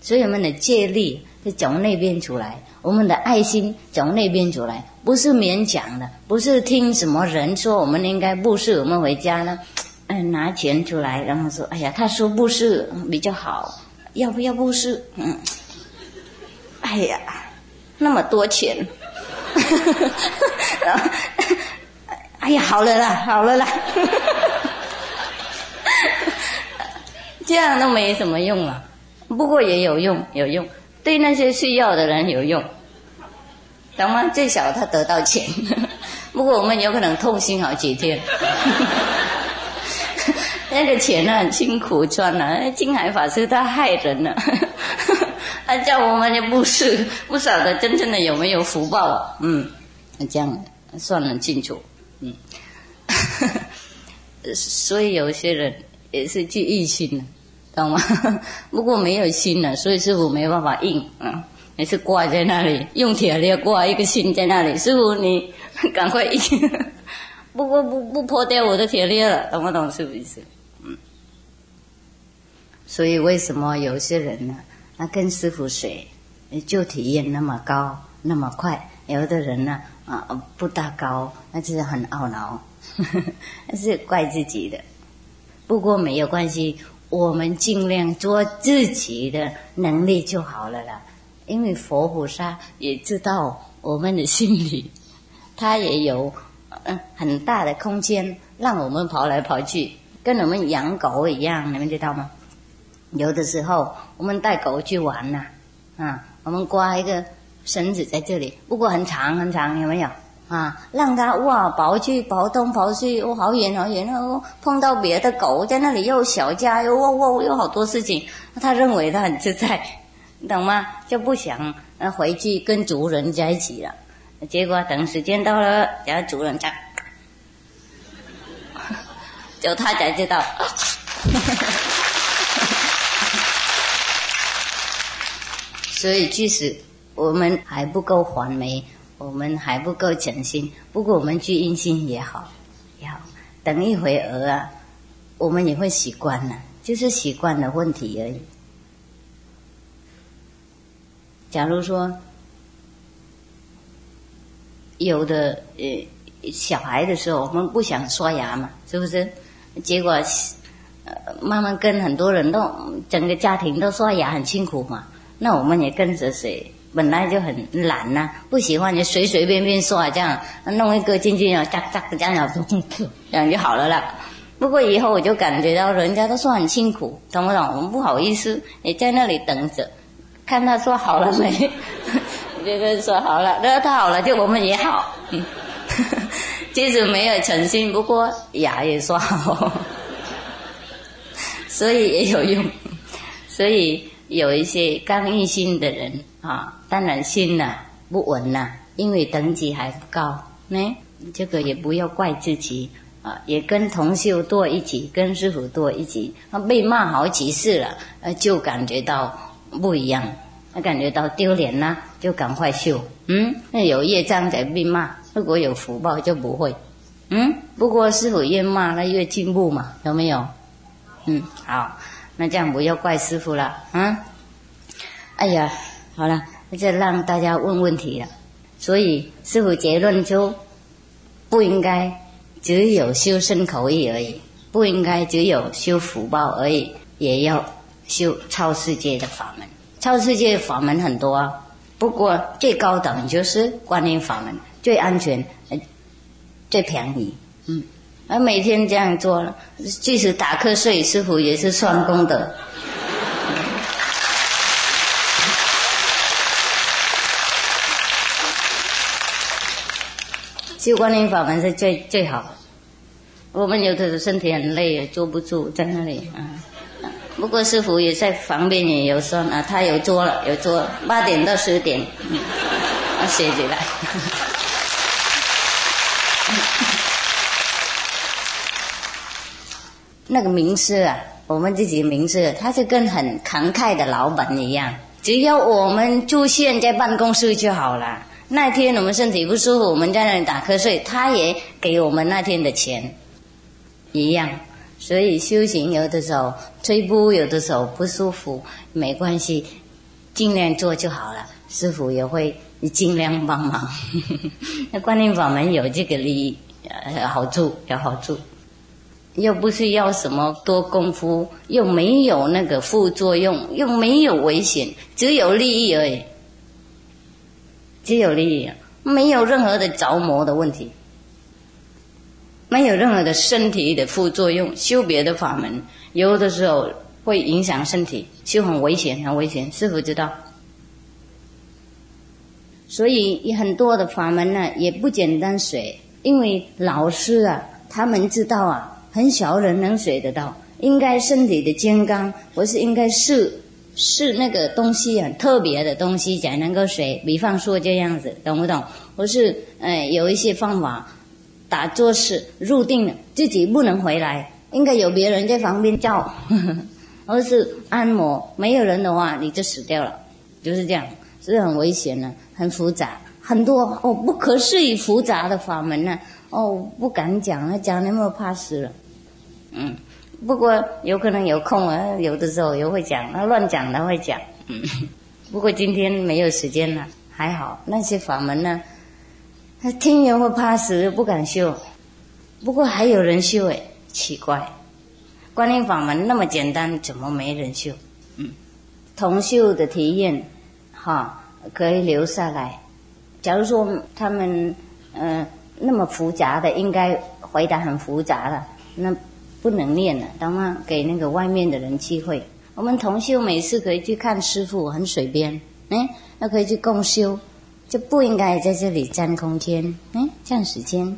所以我们的戒力是从那边出来，我们的爱心从那边出来，不是勉强的，不是听什么人说我们应该布施，我们回家呢，拿钱出来然后说哎呀他说布施比较好，要不要布施？哎呀那么多钱哎呀好了啦这样都没什么用了，不过也有用，对那些需要的人有用，懂吗？最少他得到钱不过我们有可能痛心好几天那个钱呢很辛苦赚了，金海法师他害人了他叫我们也不晓得真正的有没有福报啊。这样算很清楚。所以有些人也是去一心了，懂吗？不过没有心了，所以师父没办法应啊，也是挂在那里，用铁链挂一个心在那里。师父你赶快应，不破掉我的铁链了，懂不懂？是不是？所以为什么有些人呢？他跟师父学就体验那么高那么快，有的人呢不大高，那就是很懊恼那是怪自己的。不过没有关系，我们尽量做自己的能力就好了啦，因为佛菩萨也知道我们的心理，他也有很大的空间让我们跑来跑去，跟我们养狗一样，你们知道吗？有的时候我们带狗去玩呐，我们挂一个绳子在这里，不过很长，有没有啊？让它哇跑去跑东跑西，哦好远，哦碰到别的狗在那里又小家又又好多事情，他认为他很自在，你懂吗？就不想回去跟族人在一起了。结果等时间到了，然后族人讲，就他才知道。所以即使我们还不够完美，我们还不够诚心，不过我们去印心也好，等一会儿啊我们也会习惯了，就是习惯的问题而已。假如说有的小孩的时候我们不想刷牙嘛，是不是？结果慢慢跟很多人都整个家庭都刷牙很辛苦嘛，那我们也跟着谁，本来就很懒啊，不喜欢就随便刷，这样弄一个进去然后这样就好了啦。不过以后我就感觉到人家都说很辛苦，懂不懂？我们不好意思也在那里等着，看他说好了没就跟说好了，那他好了就我们也好即使没有诚心，不过牙也刷好所以也有用。所以有一些刚硬心的人啊，当然心不稳了，因为等级还不高呢，这个也不要怪自己啊，也跟同修多一起，跟师父多一起，被骂好几次了，就感觉到不一样，感觉到丢脸啦，就赶快修。那有业障才被骂，如果有福报就不会。不过师父越骂他越进步嘛，有没有？好。那这样不要怪师父了，哎呀，好了，就让大家问问题了。所以师父结论就不应该只有修身口意而已，不应该只有修福报而已，也要修超世界的法门。超世界法门很多啊，不过最高等就是观音法门，最安全，最便宜。而每天这样做了，即使打瞌睡，师父也是算功德。修观音法门是最好的。我们有的身体很累，也坐不住在那里不过师父也在旁边也有说他有做了8点到10点写起来。那个名师我们自己的名师，他就跟很慷慨的老板一样，只要我们出现在办公室就好了。那天我们身体不舒服，我们在那里打瞌睡，他也给我们那天的钱一样。所以修行有的时候退步，有的时候不舒服没关系，尽量做就好了，师父也会尽量帮忙。那观音法门有这个利益好处，又不是要什么多功夫，又没有那个副作用，又没有危险，只有利益而已，只有利益，没有任何的着魔的问题，没有任何的身体的副作用。修别的法门有的时候会影响身体，修很危险，师父知道。所以很多的法门也不简单学，因为老师他们知道很小人能学得到，应该身体的健康，我是应该是那个东西很特别的东西才能够学，比方说这样子，懂不懂？或是有一些方法打坐式入定了，自己不能回来，应该有别人在旁边叫或是按摩，没有人的话你就死掉了，就是这样，是很危险的，很复杂，很多不可思议复杂的法门不敢讲那么怕死了。不过有可能有空有的时候也会讲，乱讲的会讲不过今天没有时间了，还好那些法门听人会怕死不敢修，不过还有人修奇怪，观音法门那么简单怎么没人修？同修的体验可以留下来。假如说他们那么复杂的应该回答很复杂的，那不能练了，当然给那个外面的人机会。我们同修每次可以去看师父，很随便，那可以去共修，就不应该在这里占空间，占时间。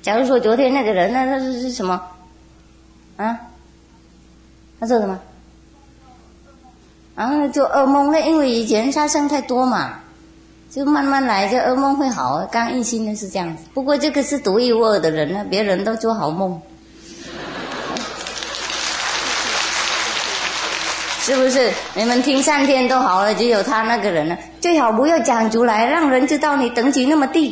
假如说昨天那个人，那他是什么？他做什么？做噩梦，因为以前杀生太多嘛，就慢慢来，这噩梦会好。刚一心的是这样子，不过这个是独一无二的人，别人都做好梦。是不是你们听3天都好了，只有他那个人最好不要讲出来，让人知道你等级那么低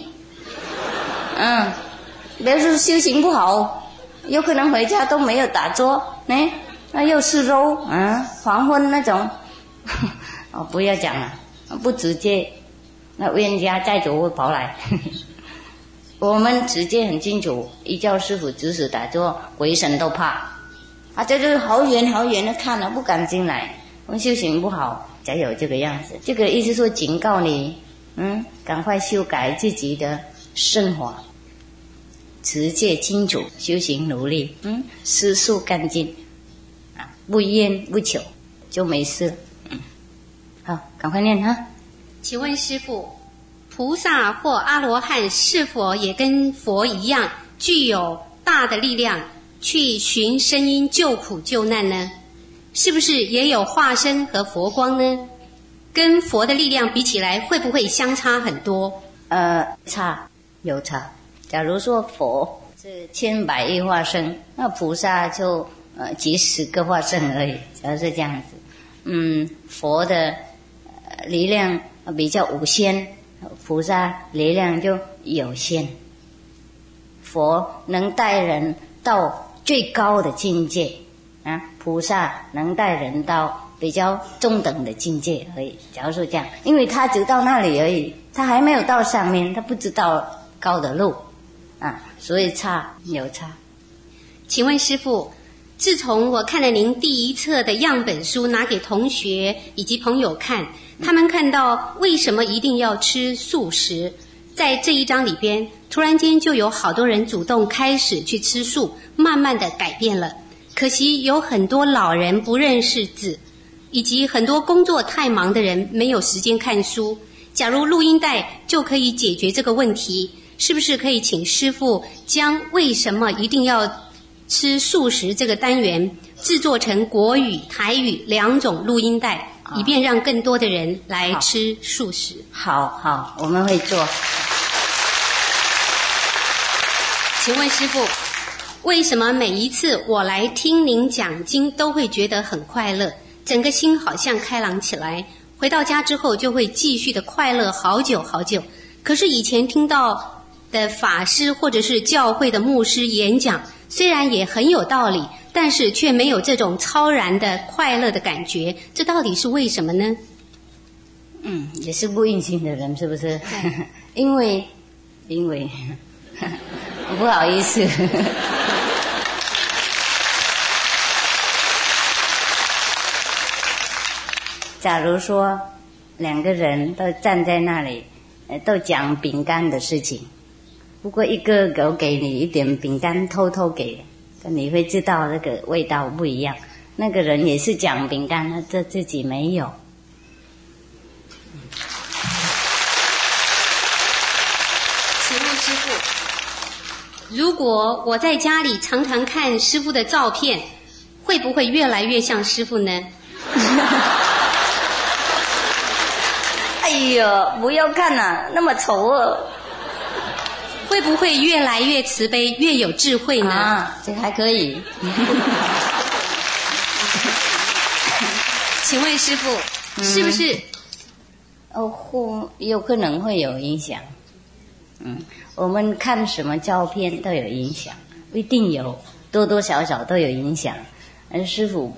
比如说修行不好，有可能回家都没有打坐，那又吃肉黄昏那种不要讲了，不直接，那冤家债主会跑来我们直接很清楚，依照师父指使打坐，鬼神都怕就是好远的看了，不敢进来。我们修行不好才有这个样子，这个意思说警告你赶快修改自己的生活，持戒清楚，修行努力思素干净不烟不酒就没事好，赶快念哈。请问师父，菩萨或阿罗汉是否也跟佛一样具有大的力量去寻声音救苦救难呢？是不是也有化身和佛光呢？跟佛的力量比起来会不会相差很多？有差。假如说佛是1,000,000,000,000化身，那菩萨就几十个化身而已，假如是这样子。佛的力量比较无限，菩萨力量就有限。佛能带人到最高的境界，菩萨能带人到比较中等的境界而已。假如说这样，因为他只到那里而已，他还没有到上面，他不知道高的路啊，所以差有差。请问师父，自从我看了您第一册的样本书拿给同学以及朋友看，他们看到为什么一定要吃素食，在这一章里边突然间就有好多人主动开始去吃素，慢慢的改变了。可惜有很多老人不认识字，以及很多工作太忙的人没有时间看书。假如录音带就可以解决这个问题，是不是可以请师父将为什么一定要吃素食这个单元制作成国语、台语两种录音带，以便让更多的人来吃素食？好，我们会做。请问师父，为什么每一次我来听您讲经都会觉得很快乐，整个心好像开朗起来，回到家之后就会继续的快乐好久好久？可是以前听到的法师或者是教会的牧师演讲，虽然也很有道理，但是却没有这种超然的快乐的感觉，这到底是为什么呢？也是不运行的人是不是？因为我不好意思假如说两个人都站在那里都讲饼干的事情，不过一个狗给你一点饼干偷偷给，你会知道那个味道不一样。那个人也是讲饼干，他自己没有。请问师父，如果我在家里常常看师父的照片，会不会越来越像师父呢？哎呦，不要看啊，那么丑恶。会不会越来越慈悲，越有智慧呢？这还可以请问师父，是不是有可能会有影响？我们看什么照片都有影响，一定有，多多少少都有影响。而师父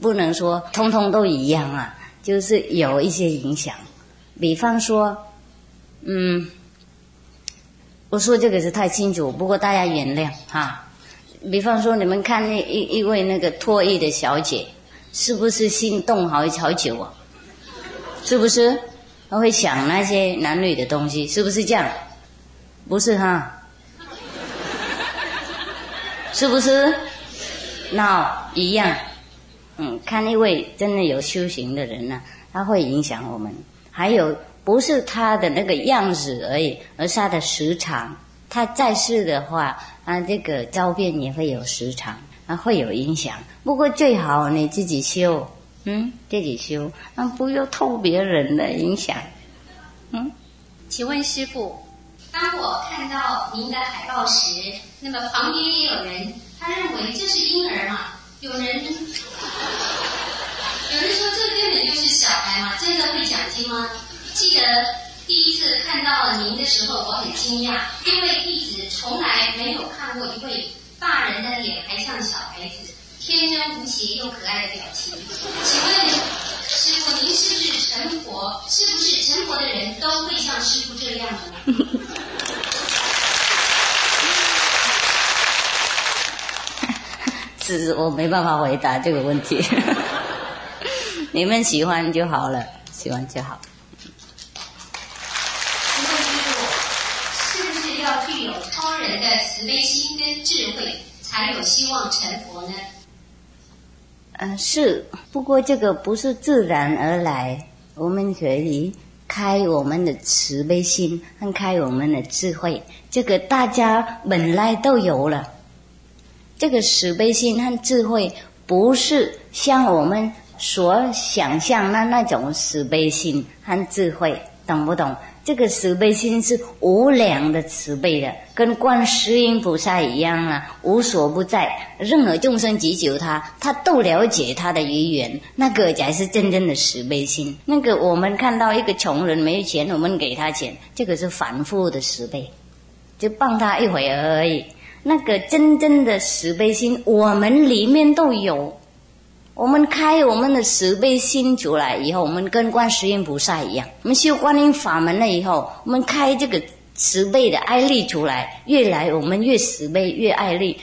不能说通通都一样啊，就是有一些影响。比方说我说这个是太清楚，不过大家原谅哈。比方说，你们看一位那个脱衣的小姐，是不是心动好久啊？是不是？她会想那些男女的东西，是不是这样？不是哈？是不是？那一样。看一位真的有修行的人呢，他会影响我们。还有，不是他的那个样子而已，而是他的时长。他在世的话，这个照片也会有时长，会有影响。不过最好你自己修，不要偷别人的影响。请问师父，当我看到您的海报时，那么旁边也有人，他认为这是婴儿嘛？有人说这根本就是小孩嘛？真的会讲经吗？记得第一次看到您的时候，我很惊讶，因为弟子从来没有看过一位大人的脸还像小孩子，天真无邪又可爱的表情。请问师父，您是不是成佛？是不是成佛的人都会像师父这样的呢？我没办法回答这个问题你们喜欢就好了，喜欢就好。慈悲心跟智慧才有希望成佛呢？是，不过这个不是自然而来，我们可以开我们的慈悲心和开我们的智慧，这个大家本来都有了。这个慈悲心和智慧不是像我们所想象的那种慈悲心和智慧，懂不懂？这个慈悲心是无量的慈悲的，跟观世音菩萨一样啊，无所不在，任何众生急求他，他都了解他的语言，那个才是真正的慈悲心。那个我们看到一个穷人没有钱，我们给他钱，这个是反复的慈悲，就帮他一回而已。那个真正的慈悲心，我们里面都有，我们开我们的慈悲心出来以后，我们跟观世音菩萨一样，我们修观音法门了以后，我们开这个慈悲的爱力出来，越来我们越慈悲越爱力。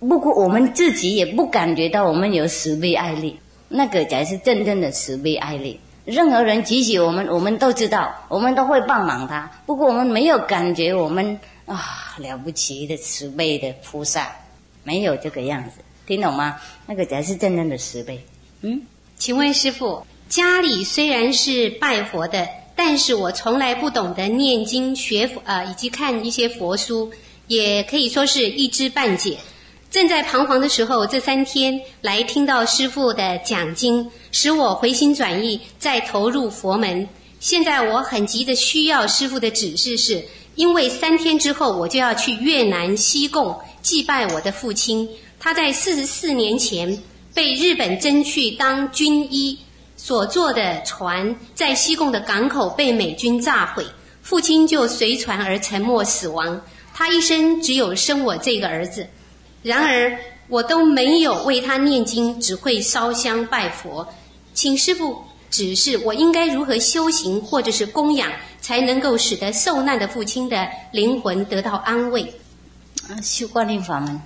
不过我们自己也不感觉到我们有慈悲爱力，那个才是真正的慈悲爱力。任何人提起我们，我们都知道，我们都会帮忙他，不过我们没有感觉我们了不起的慈悲的菩萨，没有这个样子，听懂吗？那个才是真正的慈悲。请问师父，家里虽然是拜佛的，但是我从来不懂得念经学佛，以及看一些佛书，也可以说是一知半解。正在彷徨的时候，这3天来听到师父的讲经，使我回心转意，再投入佛门。现在我很急的需要师父的指示，是因为3天之后我就要去越南西贡祭拜我的父亲，他在44年前被日本征去当军医，所坐的船在西贡的港口被美军炸毁，父亲就随船而沉没死亡。他一生只有生我这个儿子，然而我都没有为他念经，只会烧香拜佛。请师父指示我应该如何修行或者是供养，才能够使得受难的父亲的灵魂得到安慰。修观音法门，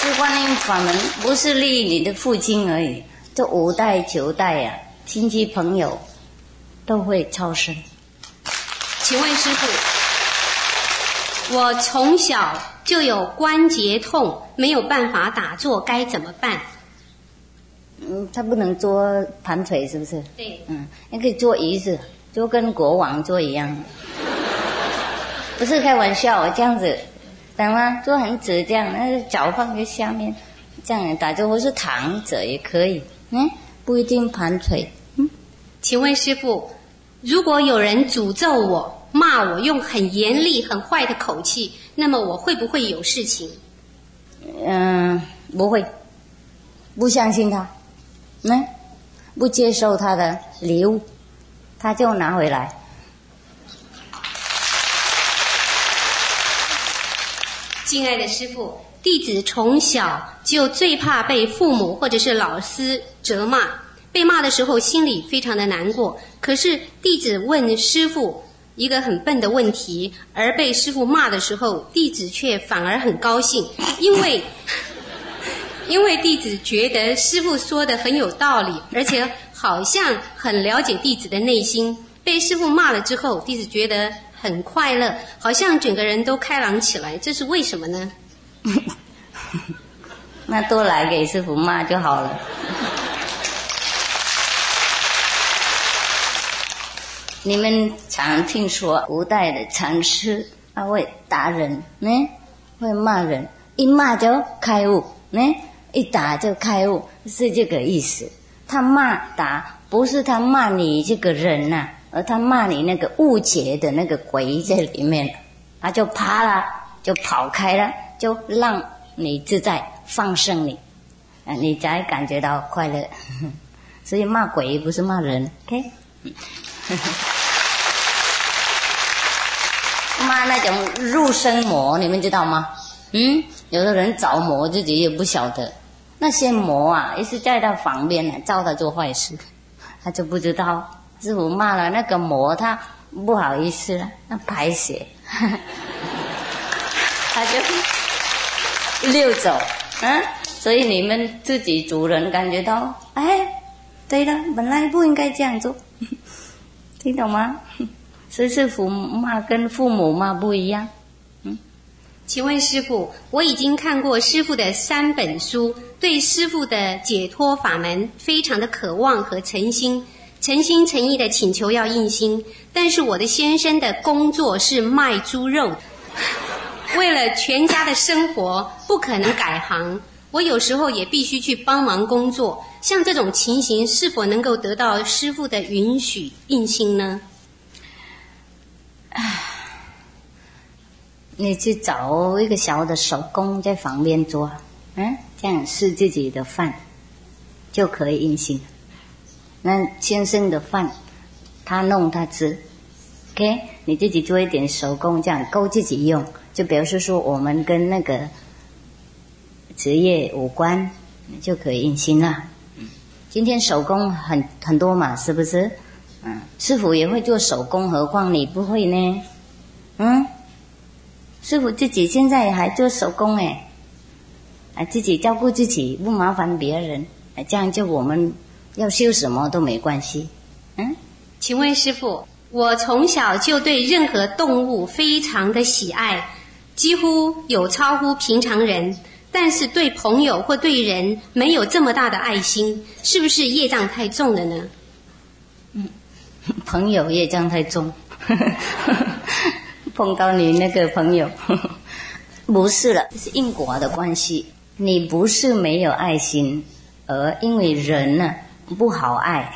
修观音法门不是利益你的父亲而已，这5代9代啊，亲戚朋友都会超生。请问师父，我从小就有关节痛，没有办法打坐，该怎么办？他不能坐盘腿，是不是？对。你可以坐椅子，就跟国王坐一样。不是开玩笑，我这样子，懂吗？坐很直这样，那脚放在下面，这样打坐，或是躺着也可以。不一定盘腿。请问师父，如果有人诅咒我，骂我，用很严厉很坏的口气，那么我会不会有事情？不会，不相信他，不接受他的礼物，他就拿回来。敬爱的师父，弟子从小就最怕被父母或者是老师责骂，被骂的时候心里非常的难过，可是弟子问师父一个很笨的问题，而被师父骂的时候，弟子却反而很高兴，因为弟子觉得师父说的很有道理，而且好像很了解弟子的内心。被师父骂了之后，弟子觉得很快乐，好像整个人都开朗起来，这是为什么呢？那多来给师父骂就好了。你们常听说5代的禅师，他会打人，会骂人，一骂就开悟，一打就开悟，是这个意思。他骂打不是他骂你这个人呐，而他骂你那个误解的那个鬼在里面，他就爬了，就跑开了，就让你自在放生你，你才感觉到快乐。所以骂鬼不是骂人 ，OK？ 骂那种入生魔，你们知道吗？有的人着魔自己也不晓得，那些魔啊一直在他旁边照他做坏事，他就不知道。师父骂了那个魔，他不好意思了，那排泄他就溜走。所以你们自己主人感觉到，对了，本来不应该这样做，听懂吗？所以师父骂跟父母骂不一样。请问师父，我已经看过师父的3本书，对师父的解脱法门非常的渴望和诚心诚意的请求要印心，但是我的先生的工作是卖猪肉，为了全家的生活不可能改行，我有时候也必须去帮忙工作，像这种情形是否能够得到师父的允许印心呢？你去找一个小的手工在旁边做，这样是自己的饭就可以印心。那先生的饭他弄他吃 ，OK？ 你自己做一点手工，这样够自己用。就比如说我们跟那个职业五官就可以印心了。今天手工很多嘛，是不是？嗯，师父也会做手工，何况你不会呢？嗯，师父自己现在还做手工哎，自己照顾自己，不麻烦别人，这样就我们要修什么都没关系。嗯，请问师父，我从小就对任何动物非常的喜爱，几乎有超乎平常人，但是对朋友或对人没有这么大的爱心，是不是业障太重了呢？嗯，朋友业障太重，碰到你那个朋友，不是了，这是因果的关系。你不是没有爱心，而因为人呢不好爱，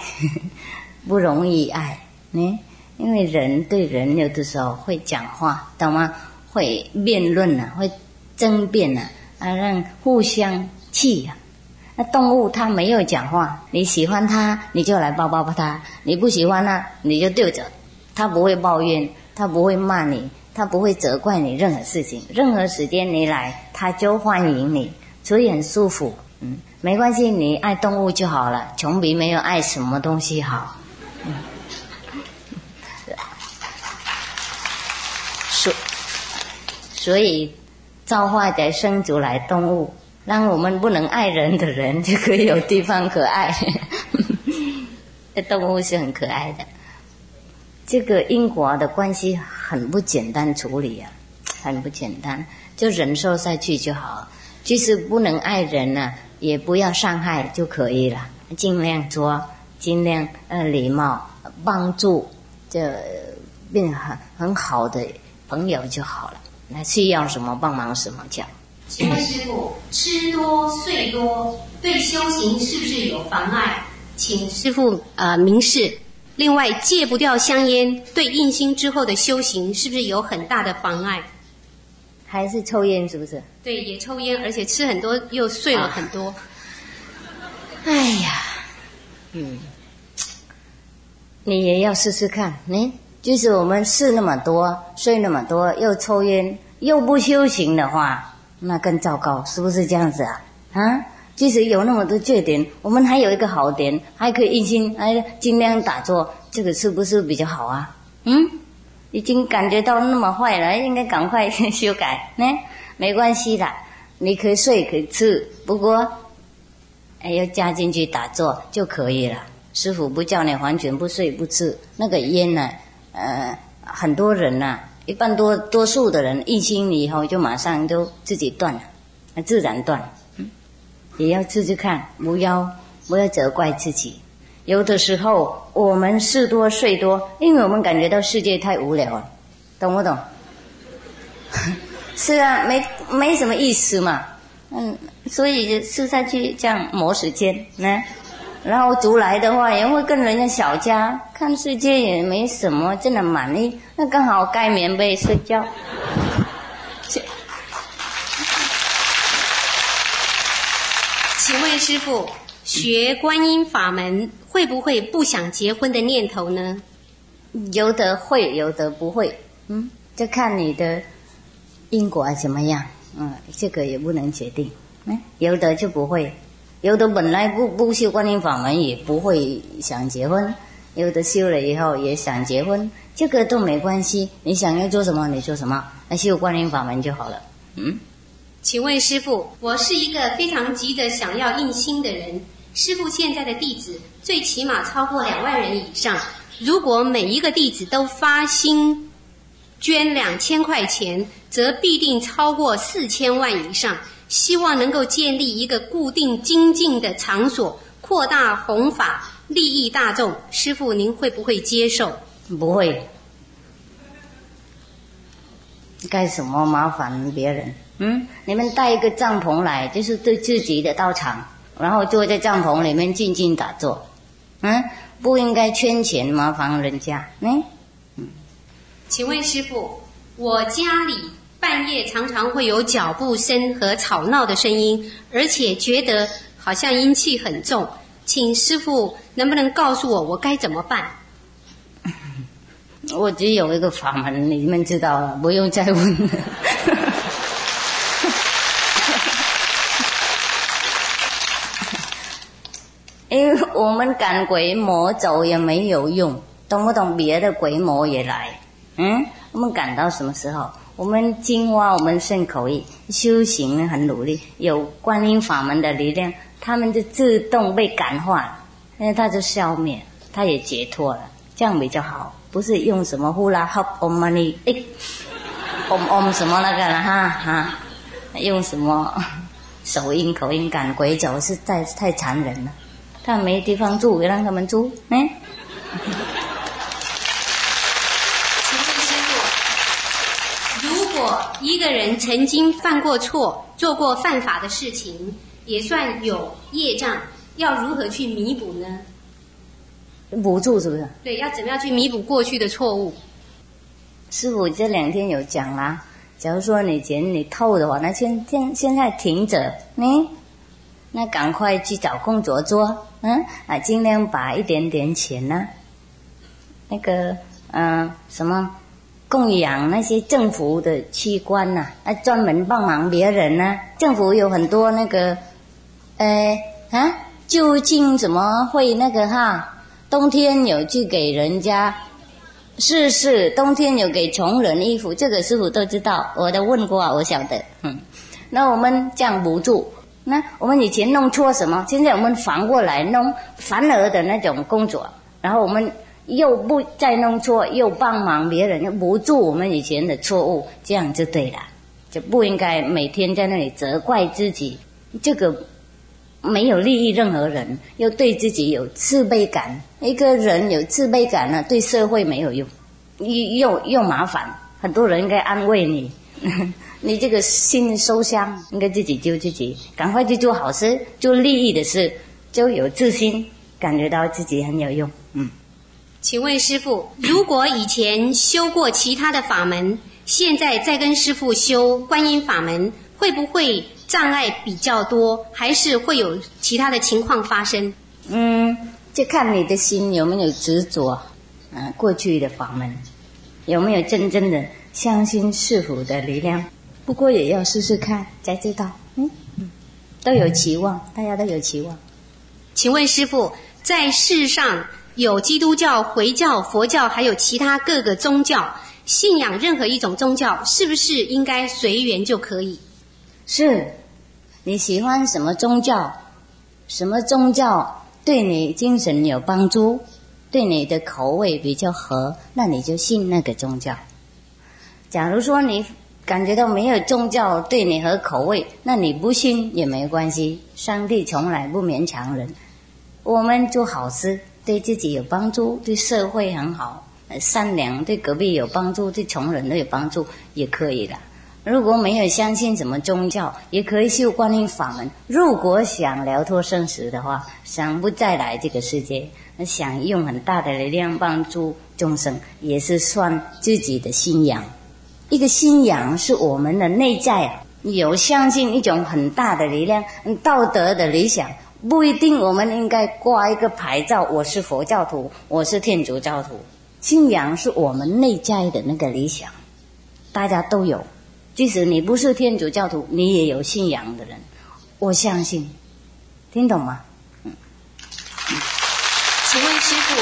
不容易爱，嗯，因为人对人有的时候会讲话，懂吗？会辩论啊，会争辩啊，让互相气啊。那动物它没有讲话，你喜欢它你就来抱抱它，你不喜欢它你就对着它，不会抱怨，它不会骂你，它不会责怪你任何事情，任何时间你来它就欢迎你，所以很舒服。嗯，没关系，你爱动物就好了，穷比没有爱什么东西好。嗯，所以造化才生出来动物，让我们不能爱人的人就可以有地方可爱。动物是很可爱的，这个因果的关系很不简单处理啊，很不简单，就忍受下去就好，就是不能爱人啊，也不要伤害就可以了，尽量做，尽量礼貌帮助，就变很好的朋友就好了，那需要什么帮忙什么讲。请问师父，吃多睡多对修行是不是有妨碍？请师父明示。另外，戒不掉香烟对印心之后的修行是不是有很大的妨碍？还是抽烟是不是？对，也抽烟，而且吃很多又睡了很多。哎呀，嗯，你也要试试看，嗯，就是我们事那么多，睡那么多，又抽烟又不修行的话，那更糟糕，是不是这样子啊？啊，即使有那么多缺点，我们还有一个好点，还可以一心，还尽量打坐，这个是不是比较好啊？嗯，已经感觉到那么坏了，应该赶快修改。嗯，没关系的，你可以睡可以吃，不过要加进去打坐就可以了。师父不叫你完全不睡不吃，那个烟呢，很多人啊，一般多数的人一心以后就马上都自己断了，自然断。嗯，也要自己看，不要责怪自己。有的时候我们事多睡多，因为我们感觉到世界太无聊了，懂不懂？是啊，没什么意思嘛。嗯，所以就下去这样磨时间呢。然后族来的话也会跟人家小家，看世界也没什么，真的满意，那刚好盖棉被睡觉。请问师父，学观音法门会不会不想结婚的念头呢？有的会，有的不会。嗯，就看你的因果怎么样。嗯，这个也不能决定。嗯，有的就不会。有的本来不修观音法门也不会想结婚，有的修了以后也想结婚，这个都没关系，你想要做什么你做什么，那修观音法门就好了。嗯，请问师父，我是一个非常急着想要印心的人，师父现在的弟子最起码超过2万人以上，如果每一个弟子都发心捐2000块钱，则必定超过4000万以上，希望能够建立一个固定精进的场所，扩大弘法，利益大众，师父您会不会接受？不会，干什么麻烦别人？嗯，你们带一个帐篷来，就是对自己的道场，然后坐在帐篷里面静静打坐。嗯，不应该圈钱麻烦人家。嗯，请问师父，我家里半夜常常会有脚步声和吵闹的声音，而且觉得好像阴气很重，请师父能不能告诉我我该怎么办？我只有一个法门，你们知道了，不用再问了。因为我们赶鬼魔走也没有用，懂不懂？别的鬼魔也来。我们赶到什么时候？我们净化我们身口意，修行很努力，有观音法门的力量，他们就自动被感化了，那他就消灭，他也解脱了，这样比较好，不是用什么呼啦哈嗡嘛呢，什么那个了哈，用什么手印口印赶鬼走是太残忍了，他没地方住，让他们住。一个人曾经犯过错，做过犯法的事情，也算有业障，要如何去弥补呢？补助是不是？对，要怎么样去弥补过去的错误？师父这两天有讲啦，假如说你钱你偷的话，那现在停着，那赶快去找工作做，尽量把一点点钱呢，那个什么。供养那些政府的器官专门帮忙别人政府有很多那个究竟怎么会那个冬天有去给人家冬天有给穷人衣服，这个师父都知道，我都问过我晓得。那我们这样补助，那我们以前弄错什么，现在我们反过来弄反而的那种工作，然后我们又不再弄错，又帮忙别人，又补助我们以前的错误，这样就对了，就不应该每天在那里责怪自己，这个没有利益任何人，又对自己有自卑感。一个人有自卑感对社会没有用，又麻烦。很多人应该安慰你，你这个心受伤，应该自己救自己，赶快去做好事，做利益的事，就有自信，感觉到自己很有用。请问师父，如果以前修过其他的法门，现在再跟师父修观音法门，会不会障碍比较多，还是会有其他的情况发生？就看你的心有没有执着过去的法门，有没有真正的相信师父的力量，不过也要试试看才知道。都有期望，大家都有期望。请问师父，在世上有基督教、回教、佛教，还有其他各个宗教，信仰任何一种宗教，是不是应该随缘就可以？是，你喜欢什么宗教，什么宗教对你精神有帮助，对你的口味比较合，那你就信那个宗教。假如说你感觉到没有宗教对你合口味，那你不信也没关系，上帝从来不勉强人。我们做好事，对自己有帮助，对社会很好，善良，对隔壁有帮助，对穷人都有帮助，也可以了。如果没有相信什么宗教，也可以修观音法门。如果想了脱生死的话，想不再来这个世界，想用很大的力量帮助众生，也是算自己的信仰。一个信仰是我们的内在有相信一种很大的力量，道德的理想。不一定我们应该挂一个牌照，我是佛教徒，我是天主教徒。信仰是我们内在的那个理想，大家都有，即使你不是天主教徒，你也有信仰的人，我相信。听懂吗？请问师父，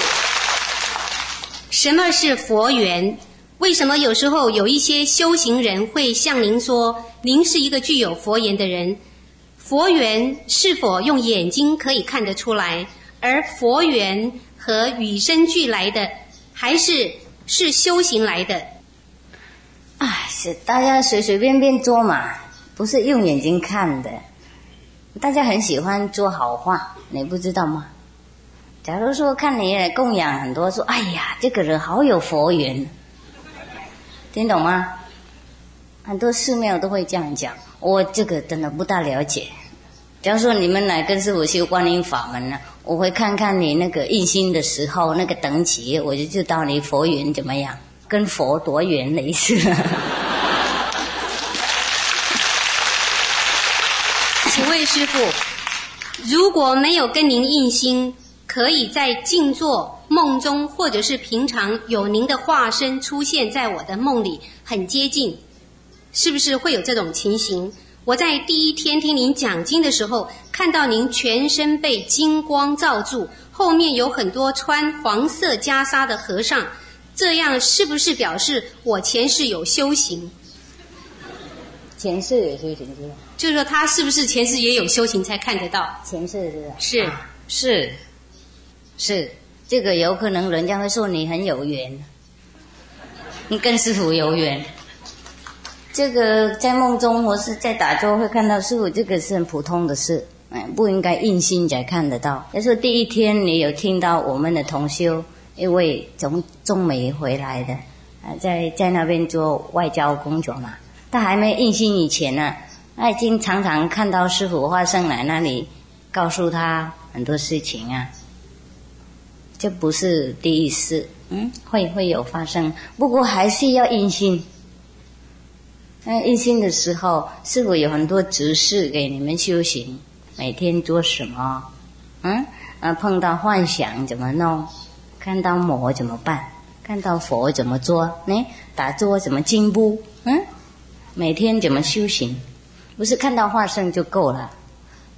什么是佛缘？为什么有时候有一些修行人会向您说您是一个具有佛缘的人？佛缘是否用眼睛可以看得出来？而佛缘和与生俱来的，还是修行来的？是大家随随便便做嘛，不是用眼睛看的。大家很喜欢做好话，你不知道吗？假如说看你来供养很多，说哎呀，这个人好有佛缘，听懂吗？很多寺庙都会这样讲。我这个真的不大了解，假如说你们来跟师父修观音法门我会看看你那个印心的时候那个等级，我就知道你佛缘怎么样，跟佛多缘的意思。请问师父，如果没有跟您印心，可以在静坐梦中或者是平常有您的化身出现在我的梦里，很接近，是不是会有这种情形？我在第一天听您讲经的时候，看到您全身被金光罩住，后面有很多穿黄色袈裟的和尚，这样是不是表示我前世有修行？前世有修行是吧？就是说他是不是前世也有修行才看得到？前世是吧？是、啊、是，这个有可能人家会说你很有缘，你跟师父有缘。这个在梦中或是在打坐会看到师父，这个是很普通的事，不应该硬心才看得到。但是第一天你有听到我们的同修，一位从中美回来的，在那边做外交工作嘛。他还没印信以前呢，他已经常常看到师父化身来那里告诉他很多事情啊，这不是第一次，会有发生，不过还是要印信。那印信的时候，师父有很多指示给你们修行，每天做什么，碰到幻想怎么弄，看到魔怎么办，看到佛怎么做，打坐怎么进步，每天怎么修行，不是看到化身就够了，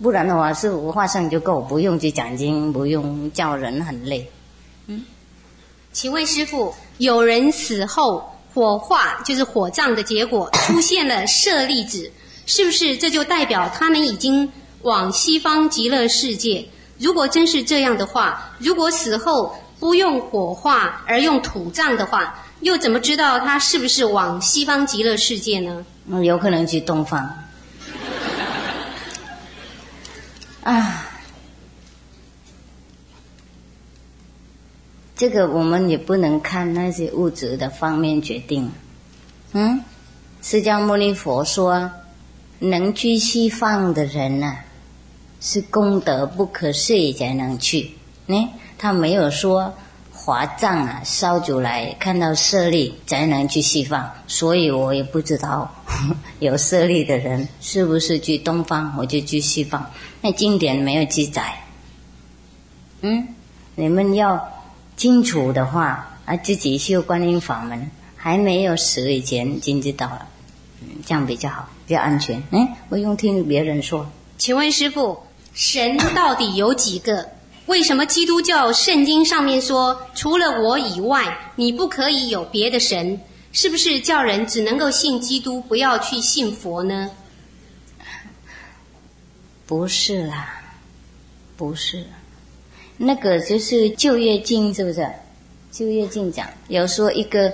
不然的话是无化身就够，不用去讲经，不用叫人，很累。请问师父，有人死后火化，就是火葬的结果出现了舍利子，是不是这就代表他们已经往西方极乐世界？如果真是这样的话，如果死后不用火化而用土葬的话，又怎么知道他是不是往西方极乐世界呢？有可能去东方啊。这个我们也不能看那些物质的方面决定。释迦牟尼佛说，能去西方的人啊，是功德不可思议才能去。他没有说华藏啊，烧出来看到舍利才能去西方，所以我也不知道有舍利的人是不是去东方或者去西方，那经典没有记载。你们要清楚的话啊，自己修观音法门，还没有死以前已经知道了，这样比较好，比较安全，不用听别人说。请问师父，神到底有几个？为什么基督教圣经上面说除了我以外你不可以有别的神？是不是叫人只能够信基督，不要去信佛呢？不是啦，那个就是旧约经，是不是旧约经讲有说一个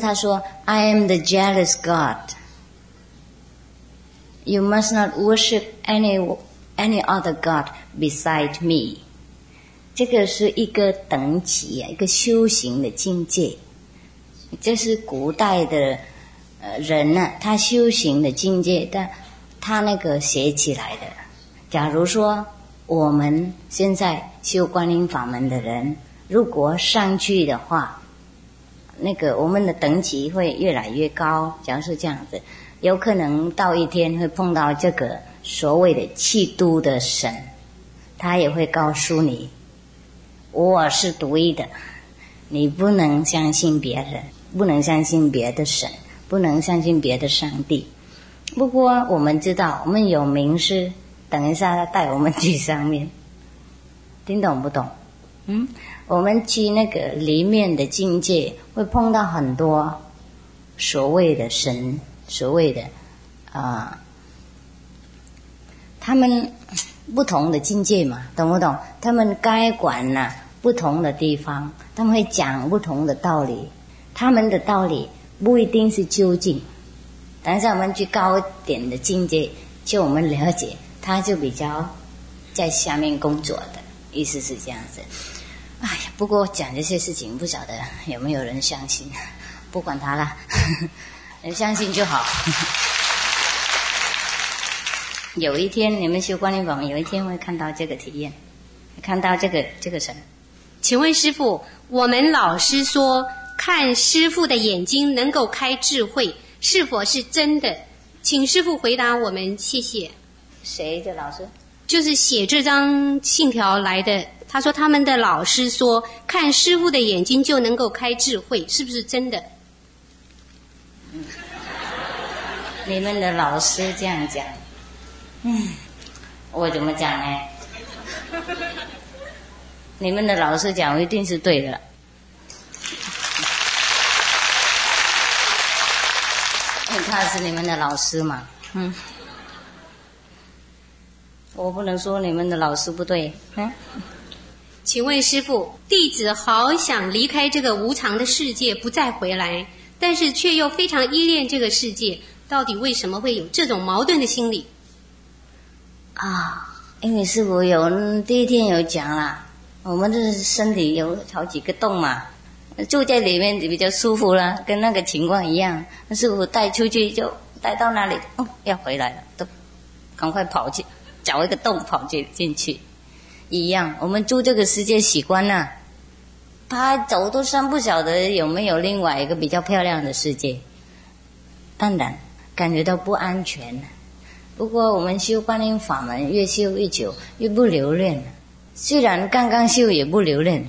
他说 I am the jealous God, you must not worship any other God beside me。这个是一个等级，一个修行的境界，这是古代的人啊，他修行的境界，但他那个写起来的。假如说我们现在修观音法门的人，如果上去的话，那个我们的等级会越来越高。假如是这样子，有可能到一天会碰到这个所谓的基督的神，他也会告诉你，我是独一的，你不能相信别人，不能相信别的神，不能相信别的上帝。不过我们知道，我们有名师，等一下他带我们去上面，听懂不懂？我们去那个里面的境界，会碰到很多所谓的神，所谓的他们不同的境界嘛，懂不懂？他们该管了不同的地方，他们会讲不同的道理，他们的道理不一定是究竟。但是我们去高点的境界，就我们了解，他就比较在下面工作的意思是这样子。哎呀，不过讲这些事情，不晓得有没有人相信，不管他啦，人相信就好。有一天你们修观音法门，有一天会看到这个体验，看到这个神。请问师父，我们老师说看师父的眼睛能够开智慧，是否是真的？请师父回答我们，谢谢。谁的老师？就是写这张信条来的，他说他们的老师说看师父的眼睛就能够开智慧，是不是真的？你们的老师这样讲，我怎么讲呢？你们的老师讲，我一定是对的。他是你们的老师嘛，我不能说你们的老师不对，请问师父，弟子好想离开这个无常的世界不再回来，但是却又非常依恋这个世界，到底为什么会有这种矛盾的心理？因为师父有第一天有讲了，我们的身体有好几个洞嘛，住在里面比较舒服啦，跟那个情况一样。师父带出去就带到那里，要回来了，都赶快跑去找一个洞跑进去，一样。我们住这个世界习惯了，他走都算不晓得有没有另外一个比较漂亮的世界，当然感觉到不安全了。不过我们修观音法门，越修越久，越不留恋了。虽然刚刚修，也不留恋了。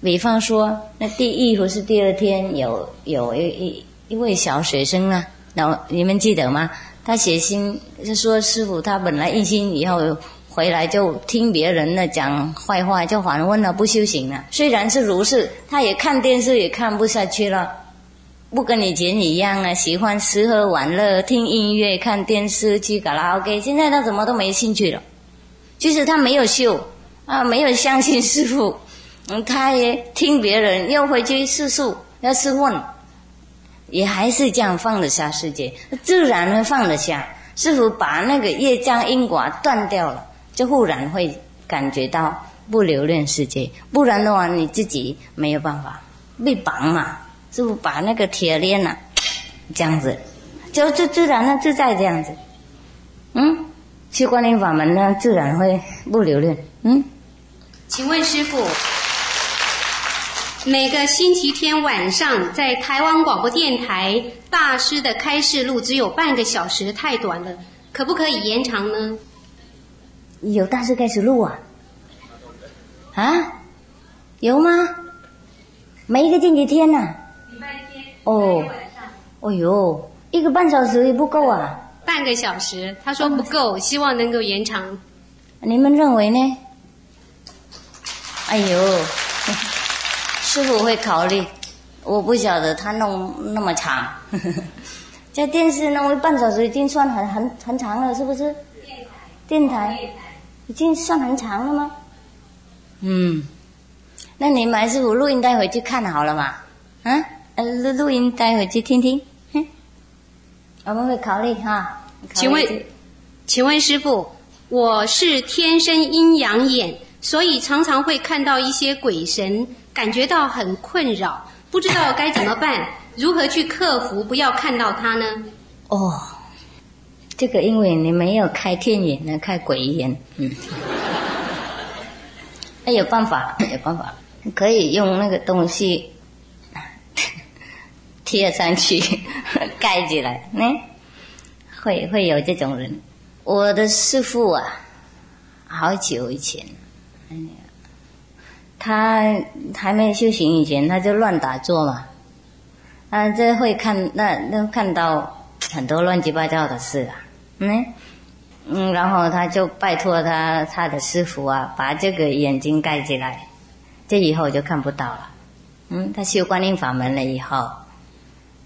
比方说，那第一或是第二天有一位小学生啊，你们记得吗？他写信就说师父，他本来一心以后回来就听别人的讲坏话，就反问了，不修行了。虽然是如是，他也看电视也看不下去了，不跟以前一样了，喜欢吃喝玩乐、听音乐、看电视、去卡拉 OK。现在他什么都没兴趣了，就是他没有修啊，没有相信师父。他也听别人，又回去试数，要是问，也还是这样放得下世界，自然会放得下。师父把那个业障因果断掉了，就忽然会感觉到不留恋世界。不然的话，你自己没有办法被绑嘛。师父把那个铁链啊，这样子，就自然的自在这样子。修观音法门呢，自然会不留恋。请问师父。每个星期天晚上，在台湾广播电台大师的开示录只有半个小时，太短了，可不可以延长呢？有大师开示录啊？有吗？每一个星期天啊？礼拜天。哦哟，一个半小时也不够啊？半个小时，他说不够，希望能够延长。你们认为呢？哎呦。师父会考虑，我不晓得他弄那么长，在电视弄一半小时已经算很长了，是不是？电台已经算很长了吗？那你买师父录音带回去看好了嘛？录音带回去听听，我们会考虑哈。请问师父，我是天生阴阳眼，所以常常会看到一些鬼神。感觉到很困扰，不知道该怎么办，如何去克服不要看到它呢？这个因为你没有开天眼，开鬼眼，有办法，可以用那个东西贴上去盖起来，会有这种人。我的师父啊，好久以前，他还没修行以前，他就乱打坐嘛，这会看看到很多乱七八糟的事啊，然后他就拜托他的师父啊，把这个眼睛盖起来，这以后就看不到了。他修观音法门了以后，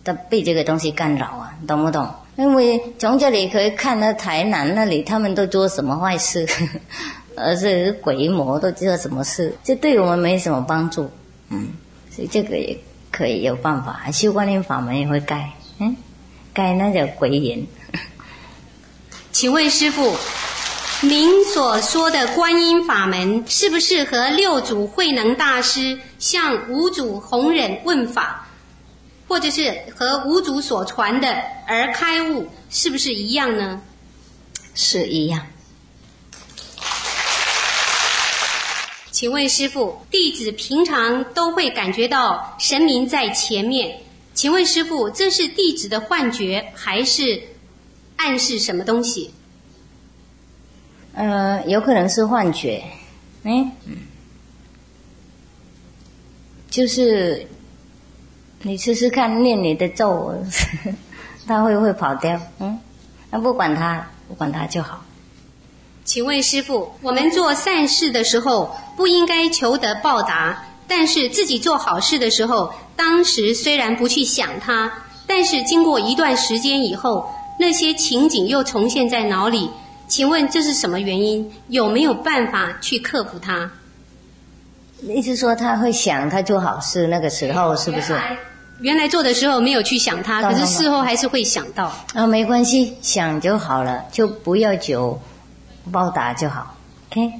他被这个东西干扰啊，懂不懂？因为从这里可以看到台南那里他们都做什么坏事。而是鬼魔都知道什么事，这对我们没什么帮助。所以这个也可以有办法，修观音法门也会盖，盖那叫鬼眼。请问师父，您所说的观音法门是不是和六祖慧能大师向五祖弘忍问法，或者是和五祖所传的而开悟，是不是一样呢？是一样。请问师父，弟子平常都会感觉到神明在前面，请问师父，这是弟子的幻觉还是暗示什么东西？有可能是幻觉，就是你试试看念你的咒，他会跑掉，那不管他就好。请问师父，我们做善事的时候不应该求得报答，但是自己做好事的时候，当时虽然不去想它，但是经过一段时间以后，那些情景又重现在脑里，请问这是什么原因？有没有办法去克服它？意思说他会想他做好事，那个时候是不是原来做的时候没有去想它，可是事后还是会想到啊，没关系，想就好了，就不要求报答就好 OK，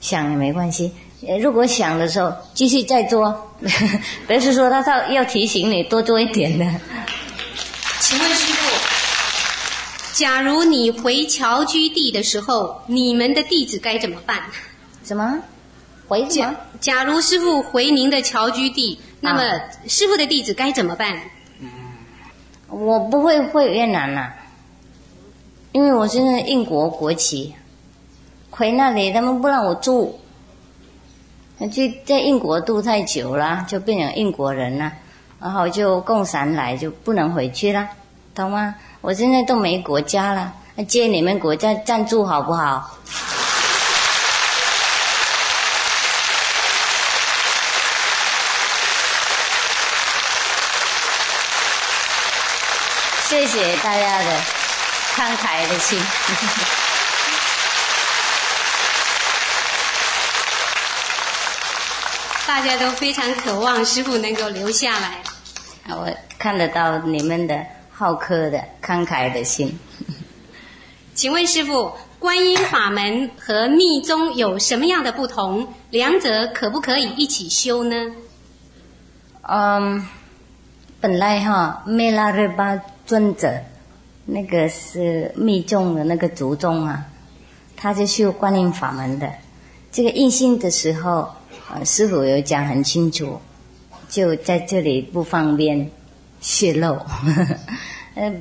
想也没关系。如果想的时候继续再做，不是说他要提醒你多做一点的。请问师父，假如你回侨居地的时候，你们的弟子该怎么办？什么回什么？假如师父回您的侨居地，那么师父的弟子该怎么办？我不会回越南了，因为我是英国国籍，回那里他们不让我住，就在英国住太久了，就变成英国人了，然后就共产来就不能回去了，懂吗？我现在都没国家了，借你们国家赞助好不好？谢谢大家的慷慨的心。大家都非常渴望师父能够留下来，我看得到你们的好客的慷慨的心。请问师父，观音法门和密宗有什么样的不同？两者可不可以一起修呢？本来梅拉热巴尊者那个是密宗的那个祖宗啊，他是修观音法门的。这个印信的时候师父有讲很清楚，就在这里不方便泄露，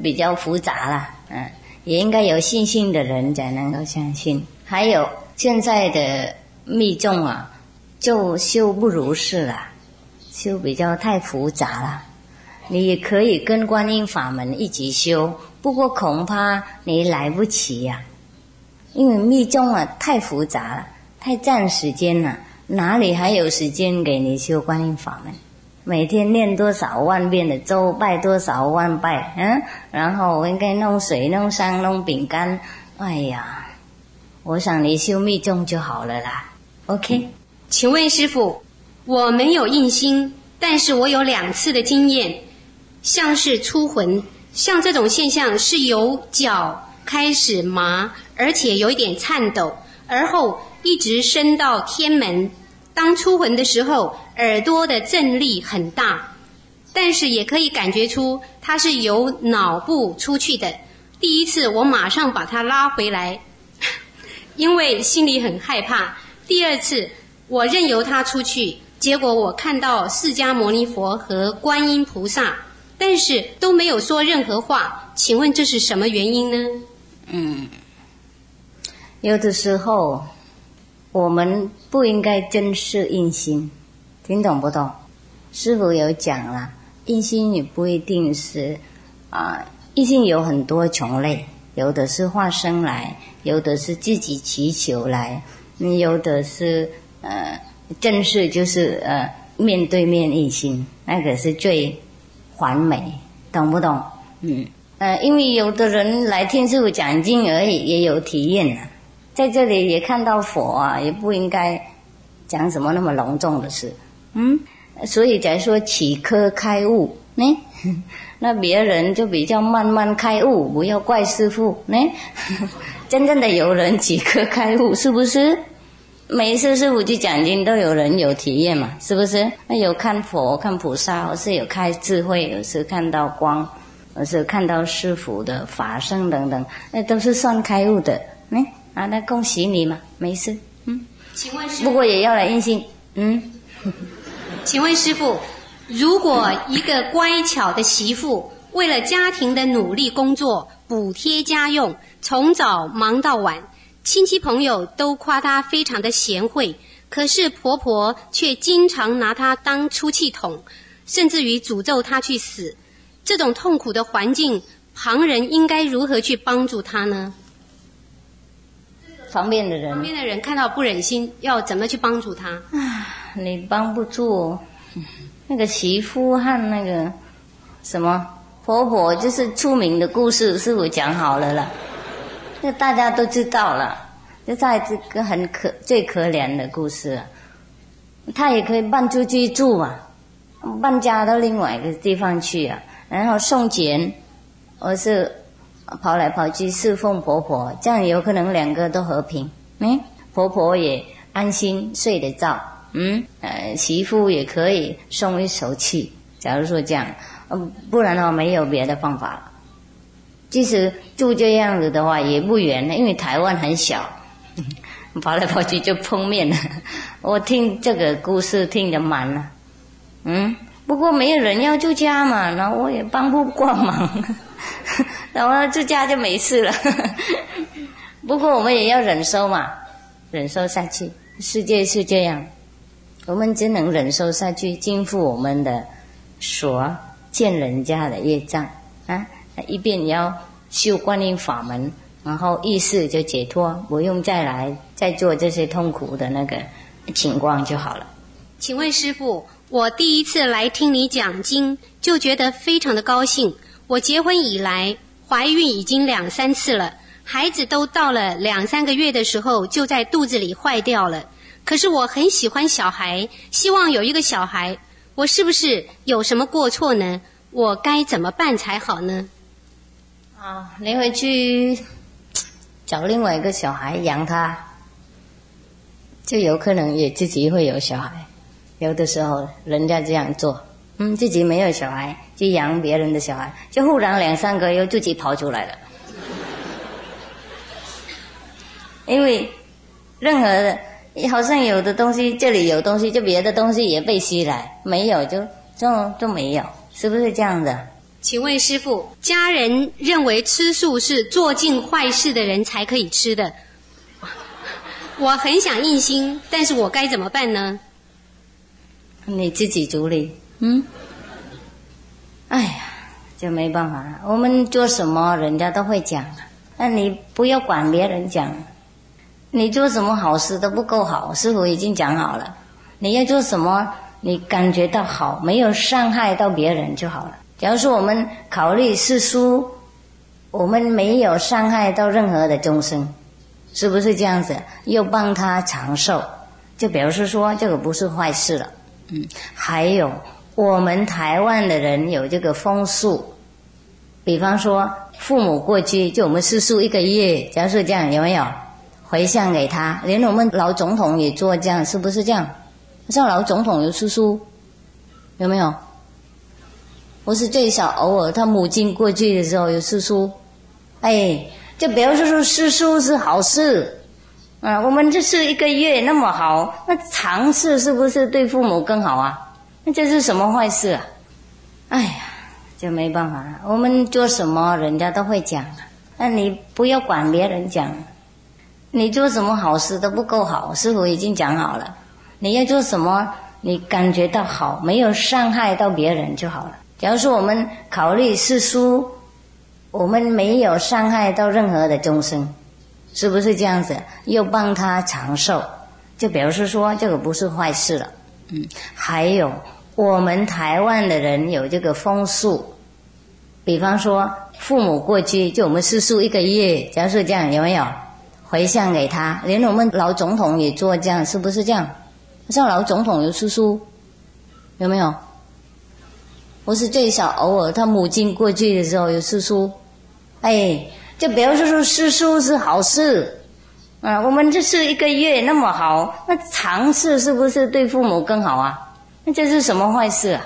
比较复杂啦，也应该有信心的人才能够相信。还有现在的密宗啊，就修不如是啦，修比较太复杂啦。你也可以跟观音法门一起修，不过恐怕你来不及呀，因为密宗啊太复杂了，太占时间了，哪里还有时间给你修观音法门？每天念多少万遍的咒，拜多少万拜，然后我应该弄水弄香弄饼干，哎呀，我想你修密宗就好了啦。 OK， 请问师父，我没有印心，但是我有2次的经验，像是出魂，像这种现象是由脚开始麻，而且有一点颤抖，而后一直伸到天门。当出魂的时候，耳朵的震力很大，但是也可以感觉出它是由脑部出去的。第一次我马上把它拉回来，因为心里很害怕。第二次我任由它出去，结果我看到释迦牟尼佛和观音菩萨，但是都没有说任何话，请问这是什么原因呢？有的时候我们不应该珍视印心，听懂不懂？师父有讲了，印心也不一定是印心有很多种类，有的是化身来，有的是自己祈求来，有的是正式就是面对面印心，那个是最完美，懂不懂？因为有的人来听师父讲经而已，也有体验了，在这里也看到佛啊，也不应该讲什么那么隆重的事，所以才说起科开悟呢，那别人就比较慢慢开悟，不要怪师父呢。真正的有人起科开悟，是不是？每一次师父去讲经都有人有体验嘛，是不是？那有看佛看菩萨，或是有开智慧，有时看到光，有时看到师父的法身等等，那都是算开悟的呢。那恭喜你嘛，没事。请问师父，不过也要来印信。请问师父，如果一个乖巧的媳妇为了家庭的努力工作，补贴家用，从早忙到晚，亲戚朋友都夸她非常的贤惠，可是婆婆却经常拿她当出气筒，甚至于诅咒她去死，这种痛苦的环境旁人应该如何去帮助他呢？旁边的人看到不忍心，要怎么去帮助他？你帮不住，那个媳妇和那个什么婆婆，就是出名的故事，师父讲好了啦，这大家都知道了。这在这个最可怜的故事啊，他也可以搬出去住啊，搬家到另外一个地方去啊，然后送钱，而是跑来跑去侍奉婆婆，这样有可能两个都和平，婆婆也安心睡得着，媳妇也可以松一口气。假如说这样，不然的话没有别的方法了。即使住这样子的话也不远，因为台湾很小，跑来跑去就碰面了。我听这个故事听得满了，不过没有人要住家嘛，然后我也帮不过忙，然后住家就没事了。不过我们也要忍受嘛，忍受下去，世界是这样，我们只能忍受下去，尽付我们的所欠人家的业障啊。一边要修观音法门，然后意识就解脱，不用再做这些痛苦的那个情况就好了。请问师父，我第一次来听你讲经就觉得非常的高兴。我结婚以来怀孕已经2-3次了，孩子都到了2-3个月的时候就在肚子里坏掉了。可是我很喜欢小孩，希望有一个小孩，我是不是有什么过错呢？我该怎么办才好呢？你回去找另外一个小孩养他，就有可能也自己会有小孩。有的时候人家这样做，自己没有小孩就养别人的小孩，就忽然2-3个又自己跑出来了。因为任何的好像有的东西，这里有东西就别的东西也被吸来，没有就没有，是不是这样的？请问师父，家人认为吃素是做尽坏事的人才可以吃的，我很想硬心，但是我该怎么办呢？你自己处理。哎呀，就没办法了。我们做什么人家都会讲，那你不要管别人讲。你做什么好事都不够好，师父已经讲好了，你要做什么你感觉到好，没有伤害到别人就好了。假如说我们考虑世俗，我们没有伤害到任何的众生，是不是这样子？又帮他长寿，就表示说这个不是坏事了。还有我们台湾的人有这个风俗，比方说父母过去就我们世俗1个月，假如说这样有没有回向给他？连我们老总统也做这样，是不是这样？像老总统有世俗，有没有？我是最少偶尔他母亲过去的时候有师叔，就不要说师叔是好事，我们这是1个月那么好，那尝试是不是对父母更好啊？那这是什么坏事啊？哎呀，就没办法了。我们做什么人家都会讲，那你不要管别人讲。你做什么好事都不够好，师父已经讲好了。你要做什么你感觉到好，没有伤害到别人就好了。假如说我们考虑世俗，我们没有伤害到任何的众生，是不是这样子？又帮他长寿，就表示说这个不是坏事了。还有我们台湾的人有这个风俗，比方说父母过去就我们世俗1个月，假如说这样有没有回向给他？连我们老总统也做这样，是不是这样？像老总统有世俗，有没有？我是最少偶尔他母亲过去的时候有师叔，就不要说师叔是好事，我们这是1个月那么好，那尝试是不是对父母更好啊？那这是什么坏事啊？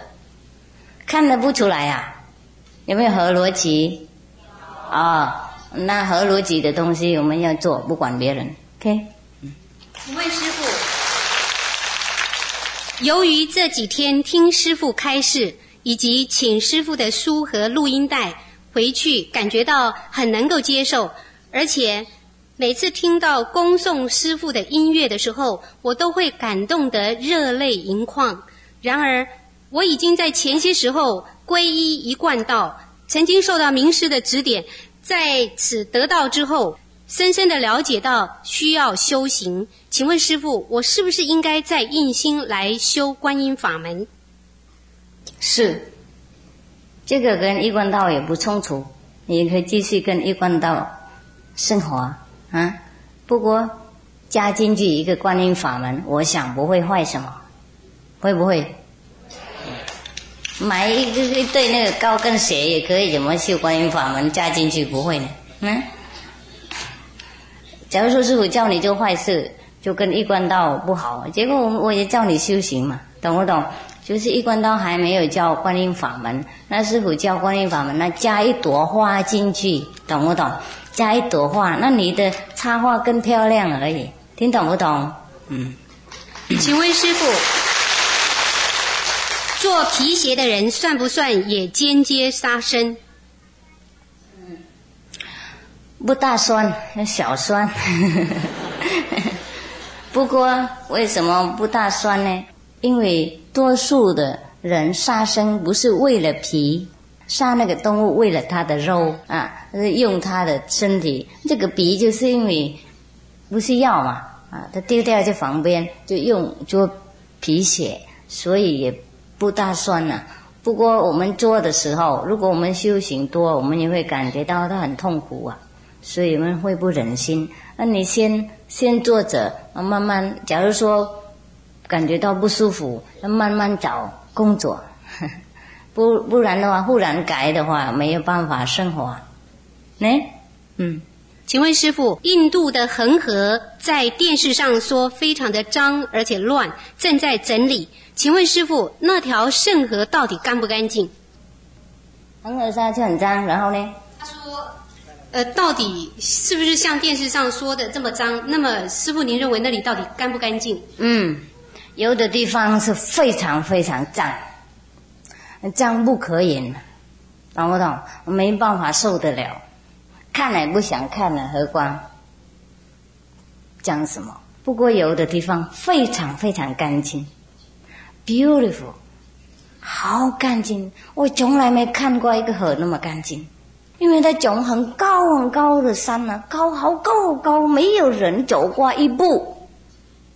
看得不出来啊？有没有合逻辑？那合逻辑的东西我们要做，不管别人。OK。请问师父，由于这几天听师父开示，以及请师父的书和录音带回去，感觉到很能够接受，而且每次听到恭送师父的音乐的时候，我都会感动得热泪盈眶。然而我已经在前些时候皈依一贯道，曾经受到名师的指点，在此得道之后，深深地了解到需要修行。请问师父，我是不是应该再印心来修观音法门？是，这个跟一贯道也不冲突，你可以继续跟一贯道生活啊。不过加进去一个观音法门，我想不会坏什么，会不会？买一对那个高跟鞋也可以，怎么修观音法门加进去不会呢？嗯，假如说师父叫你做坏事，就跟一贯道不好，结果我也叫你修行嘛，懂不懂？就是一贯道还没有叫观音法门，那师父叫观音法门，那加一朵花进去，懂不懂？加一朵花，那你的插花更漂亮而已，听懂不懂？嗯。请问师父，做皮鞋的人算不算也间接杀生？不大算，小算。不过为什么不大算呢？因为多数的人杀生不是为了皮，杀那个动物为了它的肉啊，用它的身体，这个皮就是因为不是要嘛啊，它丢掉在旁边，就用做皮鞋，所以也不大算了。不过我们做的时候，如果我们修行多，我们也会感觉到它很痛苦啊，所以我们会不忍心。那你先坐着，慢慢，假如说感觉到不舒服，慢慢找工作，不然的话，忽然改的话，没有办法生活。嗯，请问师父，印度的恒河在电视上说非常的脏而且乱，正在整理。请问师父，那条圣河到底干不干净？恒河沙就很脏，然后呢？他说，到底是不是像电视上说的这么脏？那么师父，您认为那里到底干不干净？嗯，有的地方是非常非常脏，脏不可言，懂不懂？没办法受得了，看也不想看了，何况讲什么？不过有的地方非常非常干净。Beautiful， 好干净，我从来没看过一个河那么干净，因为它从很高很高的山啊，高好高好高，没有人走过一步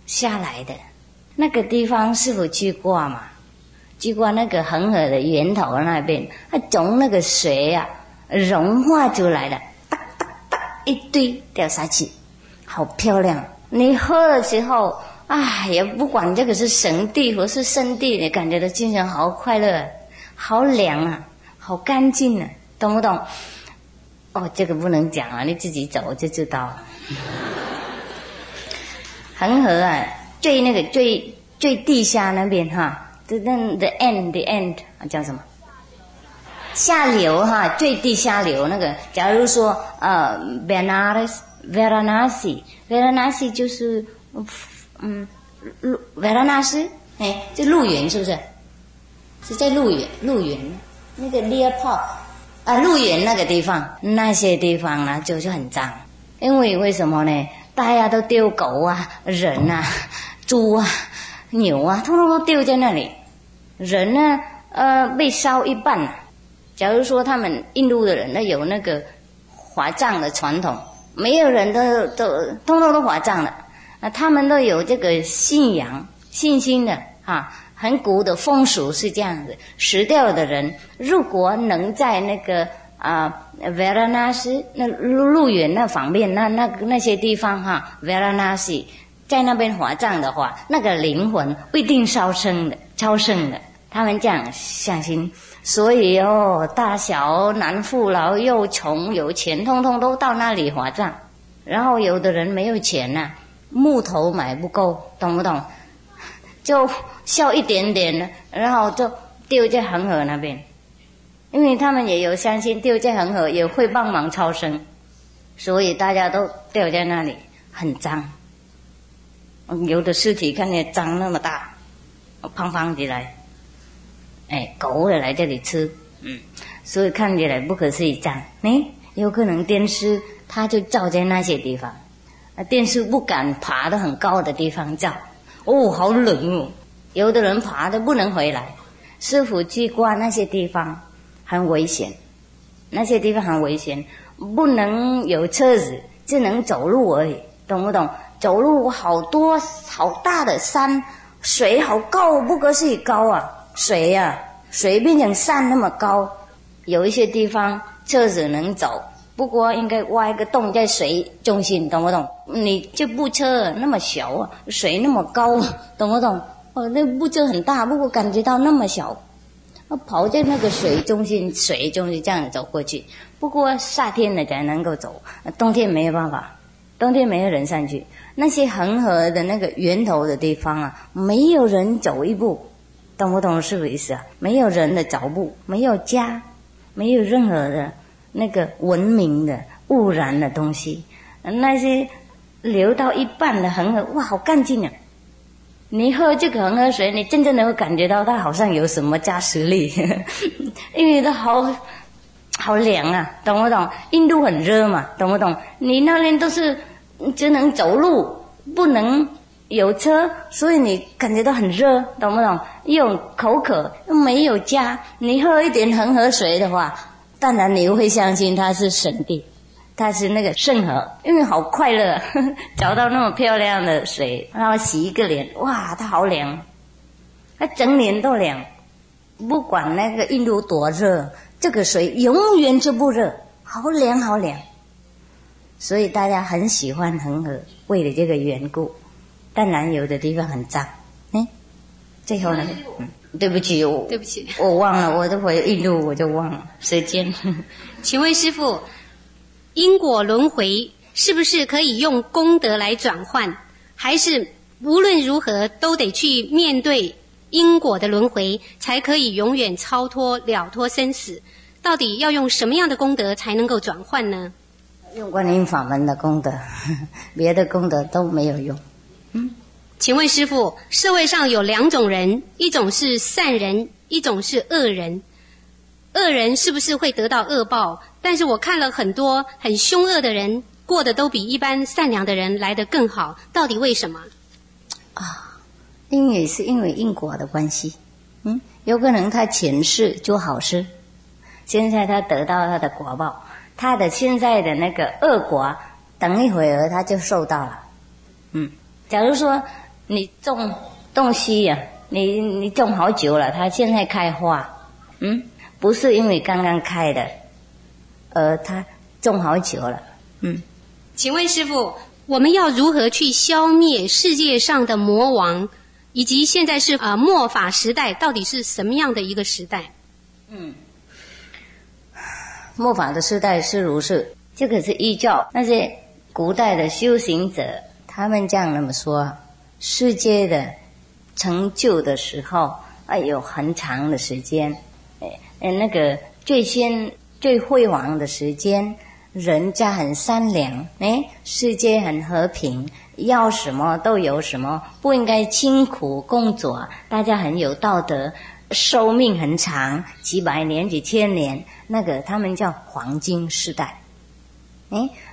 下来的那个地方。师父去过嘛，去过那个恒河的源头那边，它从那个水啊融化出来的，哒哒哒一堆掉下去，好漂亮。你喝的时候啊，也不管这个是神地或是圣地，你感觉到精神好快乐，好凉啊，好干净啊，懂不懂？哦，这个不能讲啊，你自己走就知道了。恒河啊，最那个最地下那边哈，the end 叫什么？下流哈，最地下流那个。假如说Varanasi 就是。维拉纳斯，哎，这鹿园是不是？是在鹿园那个 Deer Park 啊，鹿园那个地方，那些地方呢、啊、就是很脏，因为什么呢？大家都丢狗啊、人啊、猪啊、牛啊，通通都丢在那里。人呢、啊，被烧一半、啊。假如说他们印度的人呢，有那个火葬的传统，没有人都通通都火葬了。他们都有这个信仰信心的啊，很古的风俗是这样子。死掉的人如果能在那个维拉纳西那路远那方面那些地方哈，维拉纳西在那边火葬的话，那个灵魂必定超生的，他们这样相信。所以大小男妇老幼穷有钱，通通都到那里火葬。然后有的人没有钱啊，木头买不够，懂不懂？就削一点点，然后就丢在恒河那边，因为他们也有相信丢在恒河也会帮忙超生，所以大家都丢在那里，很脏。有的尸体看见脏那么大，胖胖起来，哎，狗也来这里吃，所以看起来不可思议脏。有可能电视它就照在那些地方。电视不敢爬到很高的地方照，好冷哦！有的人爬都不能回来。师父去过那些地方，很危险，那些地方很危险，不能有车子，只能走路而已，懂不懂？走路好多好大的山，水好高，不可思议高啊！水啊，水变成山那么高。有一些地方车子能走，不过应该挖一个洞在水中心，懂不懂？你这部车那么小啊，水那么高，懂不懂？那部车很大，不过感觉到那么小。跑在那个水中心这样走过去，不过夏天了才能够走，冬天没有办法，冬天没有人上去。那些恒河的那个源头的地方啊，没有人走一步，懂不懂？是不是意思啊？没有人的脚步，没有家，没有任何的那个文明的污染的东西。那些流到一半的恒河，哇，好干净啊！你喝这个恒河水，你真正能够感觉到它好像有什么加持力，因为它好凉啊，懂不懂？印度很热嘛，懂不懂？你那边都是只能走路，不能有车，所以你感觉到很热，懂不懂？又口渴，又没有家，你喝一点恒河水的话，当然你会相信它是神地，它是那个圣河，因为好快乐，找到那么漂亮的水，然后洗一个脸，哇，它好凉，它整脸都凉。不管那个印度多热，这个水永远就不热，好凉好凉。所以大家很喜欢恒河，为了这个缘故。当然有的地方很脏，最后呢，对不起，我忘了，我都回印度我就忘了时间。请问师父，因果轮回是不是可以用功德来转换，还是无论如何都得去面对因果的轮回，才可以永远超脱了脱生死？到底要用什么样的功德才能够转换呢？用观音法门的功德，别的功德都没有用。请问师父，社会上有两种人，一种是善人，一种是恶人。恶人是不是会得到恶报？但是我看了很多很凶恶的人，过得都比一般善良的人来得更好，到底为什么？因为因果的关系。有可能他前世做好事，现在他得到他的果报，他的现在的那个恶果，等一会儿他就受到了。假如说你种东西啊，你种好久了，它现在开花，不是因为刚刚开的，而它种好久了。请问师父，我们要如何去消灭世界上的魔王，以及现在是末法时代，到底是什么样的一个时代？末法的时代是如是，这个是依照那些古代的修行者他们这样那么说。世界的成就的时候，有很长的时间，那个最辉煌的时间，人家很善良，世界很和平，要什么都有什么，不应该辛苦工作，大家很有道德，寿命很长，几百年几千年，那个他们叫黄金时代。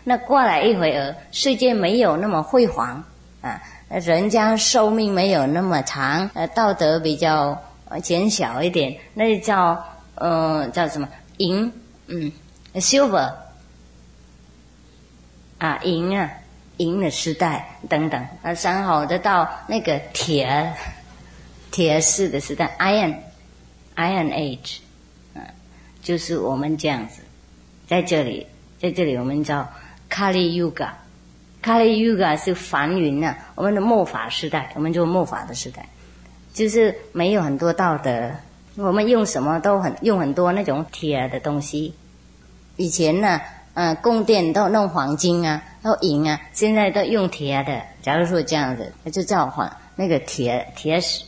那过来一会儿，世界没有那么辉煌啊，人家寿命没有那么长，道德比较减小一点，那就叫什么银？silver 啊，银的时代等等。然后得到那个铁式的时代 ，iron age， 就是我们这样子，在这里我们叫 Kali Yuga。 Kali Yuga 是梵云啊，我们的末法时代，我们就末法的时代，就是没有很多道德，我们用什么都用很多那种铁的东西。以前呢，宫殿都弄黄金啊，都银啊，现在都用铁的。假如说这样子，就叫那个铁石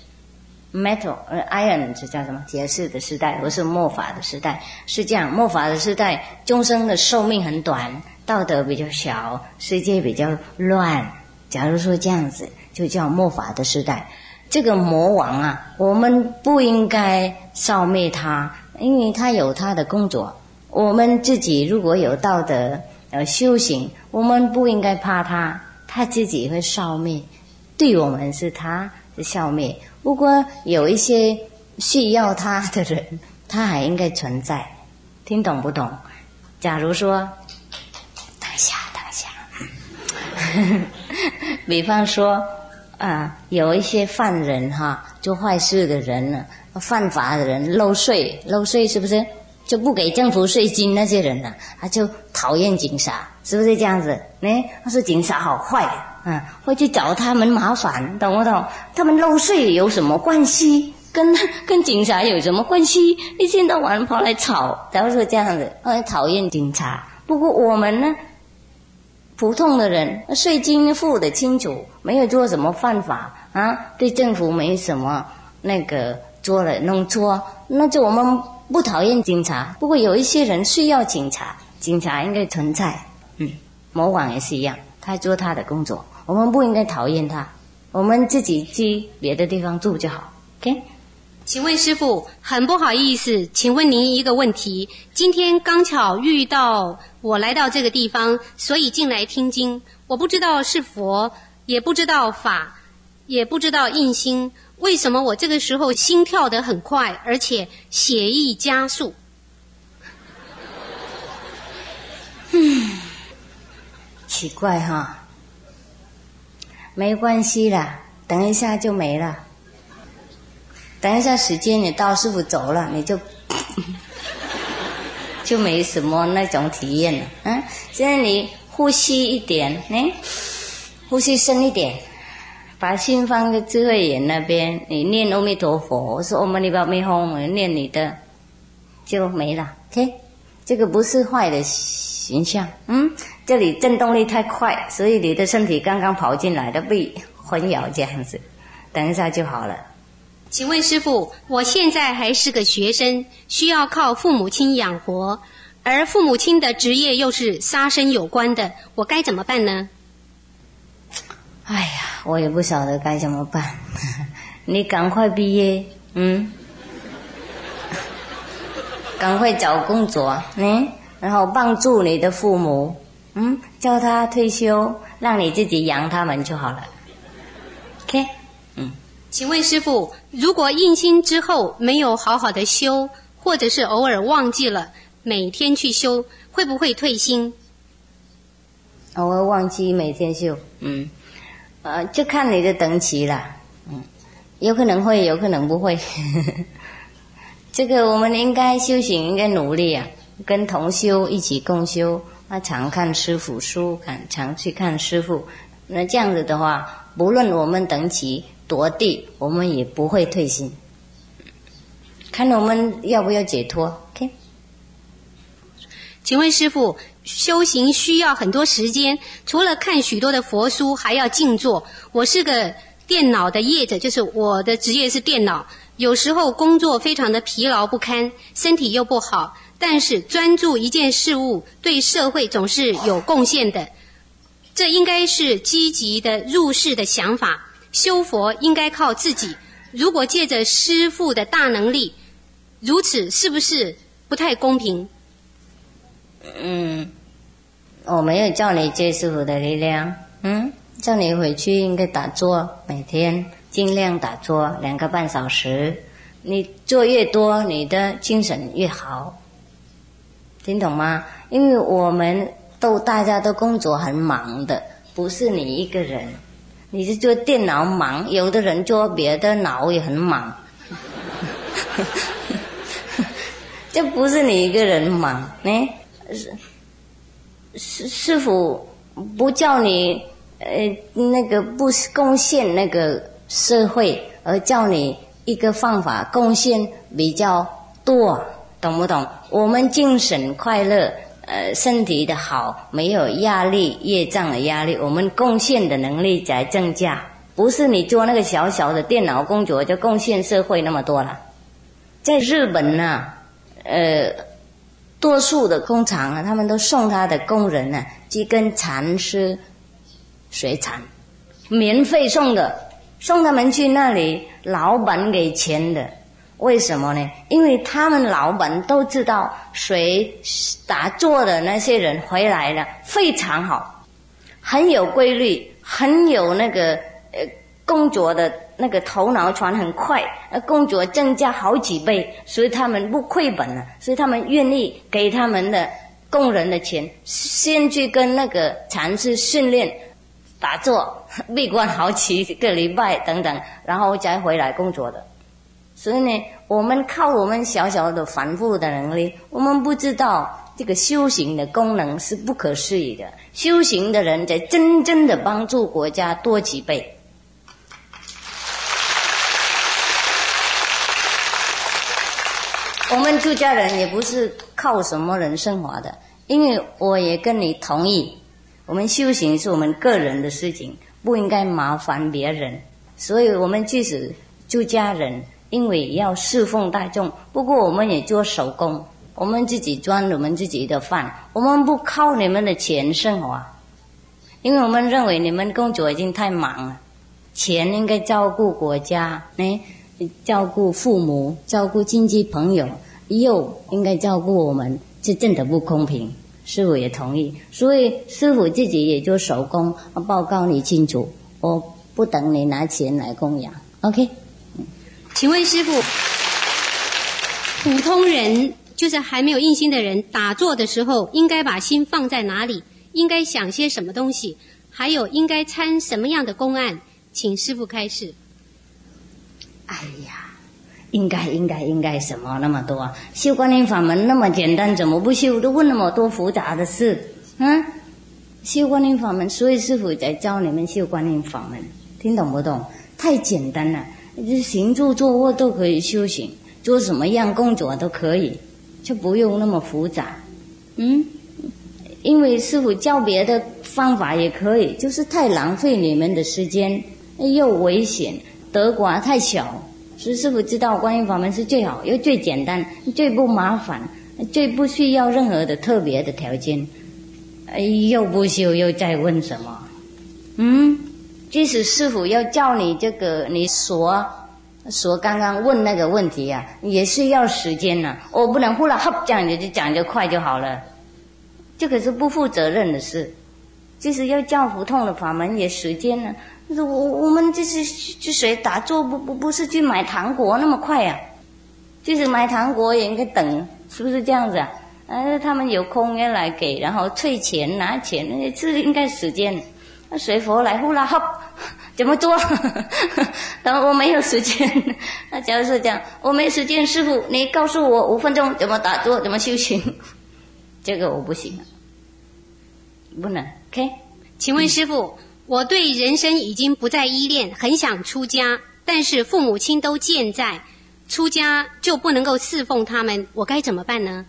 metal iron， 就叫什么铁式的时代，或是末法的时代。是这样，末法的时代，众生的寿命很短，道德比较小，世界比较乱。假如说这样子，就叫末法的时代。这个魔王啊，我们不应该消灭他，因为他有他的工作。我们自己如果有道德修行，我们不应该怕他，他自己会消灭，对我们是他的消灭。不过有一些需要他的人，他还应该存在，听懂不懂？假如说，等一下，比方说啊，有一些犯人哈，做坏事的人呢，犯法的人，漏税是不是就不给政府税金？那些人呢，他就讨厌警察，是不是这样子？他说警察好坏会去找他们麻烦，懂不懂？他们漏税有什么关系？跟警察有什么关系？一天到晚跑来吵，然后说这样子，后来讨厌警察。不过我们呢，普通的人，税金付得清楚，没有做什么犯法啊，对政府没什么那个做了弄错，那就我们不讨厌警察。不过有一些人需要警察，警察应该存在。魔王也是一样，他做他的工作，我们不应该讨厌他，我们自己去别的地方住就好。 OK。请问师父，很不好意思，请问您一个问题。今天刚巧遇到我来到这个地方，所以进来听经。我不知道是佛，也不知道法，也不知道印心。为什么我这个时候心跳得很快，而且血液加速？奇怪哈。没关系啦，等一下就没了。等一下时间也到，师傅走了，你就没什么那种体验了。现在你呼吸一点，呼吸深一点，把心放在智慧眼那边，你念阿弥陀佛，我说阿弥陀佛，念你的就没了。OK， 这个不是坏的形象。这里震动力太快，所以你的身体刚刚跑进来的被混淆这样子，等一下就好了。请问师父，我现在还是个学生，需要靠父母亲养活，而父母亲的职业又是杀生有关的，我该怎么办呢？哎呀，我也不晓得该怎么办。你赶快毕业，赶快找工作，然后帮助你的父母，叫他退休，让你自己养他们就好了。OK。请问师父，如果印心之后没有好好的修，或者是偶尔忘记了每天去修，会不会退心？偶尔忘记每天修，就看你的等级啦，有可能会，有可能不会。这个我们应该修行，应该努力啊，跟同修一起共修，常看师父书，常去看师父，那这样子的话，不论我们等级多地，我们也不会退心。看我们要不要解脱。 OK。 请问师父，修行需要很多时间，除了看许多的佛书，还要静坐。我是个电脑的业者，就是我的职业是电脑，有时候工作非常的疲劳不堪，身体又不好，但是专注一件事物对社会总是有贡献的，这应该是积极的入世的想法。修佛应该靠自己，如果借着师父的大能力，如此是不是不太公平？我没有叫你借师父的力量，叫你回去应该打坐，每天尽量打坐2.5小时，你做越多，你的精神越好，听懂吗？因为我们都大家都工作很忙的，不是你一个人。你是做电脑忙，有的人做别的脑也很忙，这不是你一个人忙。师父不叫你那个不贡献那个社会，而叫你一个方法贡献比较多，懂不懂？我们精神快乐，身体的好，没有压力，业障的压力，我们贡献的能力才增加，不是你做那个小小的电脑工作就贡献社会那么多了。在日本呢，多数的工厂他们都送他的工人呢去跟禅师学禅，免费送的，送他们去那里，老板给钱的。为什么呢？因为他们老板都知道谁打坐的那些人回来了非常好，很有规律，很有那个工作的那个头脑转很快，工作增加好几倍，所以他们不亏本了，所以他们愿意给他们的工人的钱，先去跟那个禅师训练打坐，闭关好几个礼拜等等，然后再回来工作的。所以呢，我们靠我们小小的反复的能力，我们不知道这个修行的功能是不可思议的。修行的人在真正的帮助国家多几倍。我们出家人也不是靠什么人生活的，因为我也跟你同意，我们修行是我们个人的事情，不应该麻烦别人。所以我们即使出家人，因为要侍奉大众，不过我们也做手工，我们自己赚我们自己的饭，我们不靠你们的钱生活，因为我们认为你们工作已经太忙了，钱应该照顾国家，照顾父母，照顾亲戚朋友，又应该照顾我们，这真的不公平。师父也同意，所以师父自己也做手工，报告你清楚，我不等你拿钱来供养。 OK， 请问师父，普通人就是还没有印心的人，打坐的时候应该把心放在哪里，应该想些什么东西，还有应该参什么样的公案，请师父开示。哎呀，应该什么那么多啊？修观音法门那么简单，怎么不修？都问那么多复杂的事，修观音法门，所以师父在教你们修观音法门，听懂不懂？太简单了，行住坐卧都可以修行，做什么样工作都可以，就不用那么复杂。因为师父教别的方法也可以，就是太浪费你们的时间，又危险。德国太小，所以师父知道观音法门是最好，又最简单，最不麻烦，最不需要任何的特别的条件，又不修又再问什么？即使师父要教你这个，你所刚刚问那个问题啊，也是要时间啊，我不能呼啦哈这样就讲就快就好了，这个是不负责任的事。即使要教普通的法门，也时间呢。我们就是去谁打坐，不是去买糖果那么快啊，就是买糖果也应该等，是不是这样子啊？他们有空要来给，然后退钱拿钱，这应该时间。那随佛来呼啦哈，怎么做？然后我没有时间。那假如说这样，我没时间，师父你告诉我5分钟怎么打坐，怎么修行？这个我不行了，不能。OK， 请问师父。我对人生已经不再依恋，很想出家，但是父母亲都健在，出家就不能够侍奉他们，我该怎么办呢？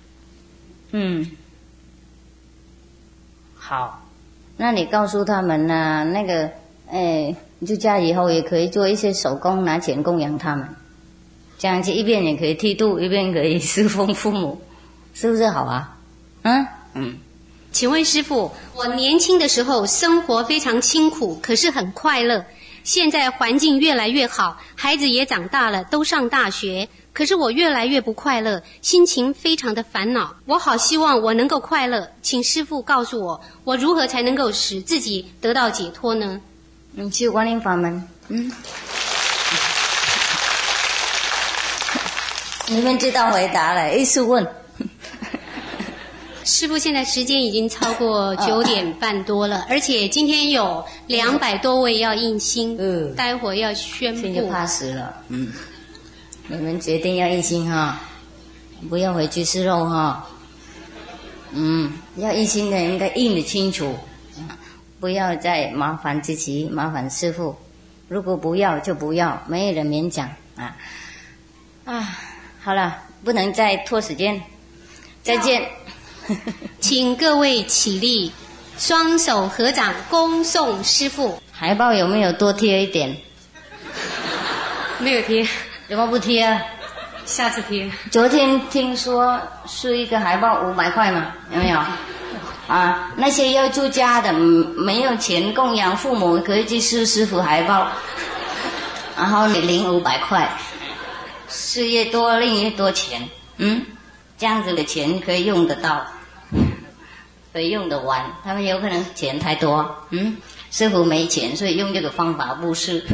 好，那你告诉他们啊，那个，你出家以后也可以做一些手工，拿钱供养他们，这样子一边也可以剃度，一边可以侍奉父母，是不是好啊？请问师父，我年轻的时候生活非常清苦，可是很快乐。现在环境越来越好，孩子也长大了，都上大学，可是我越来越不快乐，心情非常的烦恼。我好希望我能够快乐，请师父告诉我，我如何才能够使自己得到解脱呢？修观音法门。你们知道回答了，一直问。师父，现在时间已经超过9点半多了，而且今天有200多位要印心，待会要宣布。现在就pass了，你们决定要印心哈，不要回去吃肉哈，要印心的应该印得清楚，不要再麻烦自己，麻烦师父。如果不要就不要，没有人勉强啊。好了，不能再拖时间，再见。请各位起立，双手合掌，恭送师父。海报有没有多贴一点？没有贴。怎么不贴啊？下次贴。昨天听说是一个海报500块嘛，有没有？那些要出家的没有钱供养父母，可以去收师父海报，然后你领500块，事越多领越多钱。这样子的钱可以用得到，可以用得完。他们有可能钱太多，师父没钱，所以用这个方法布施。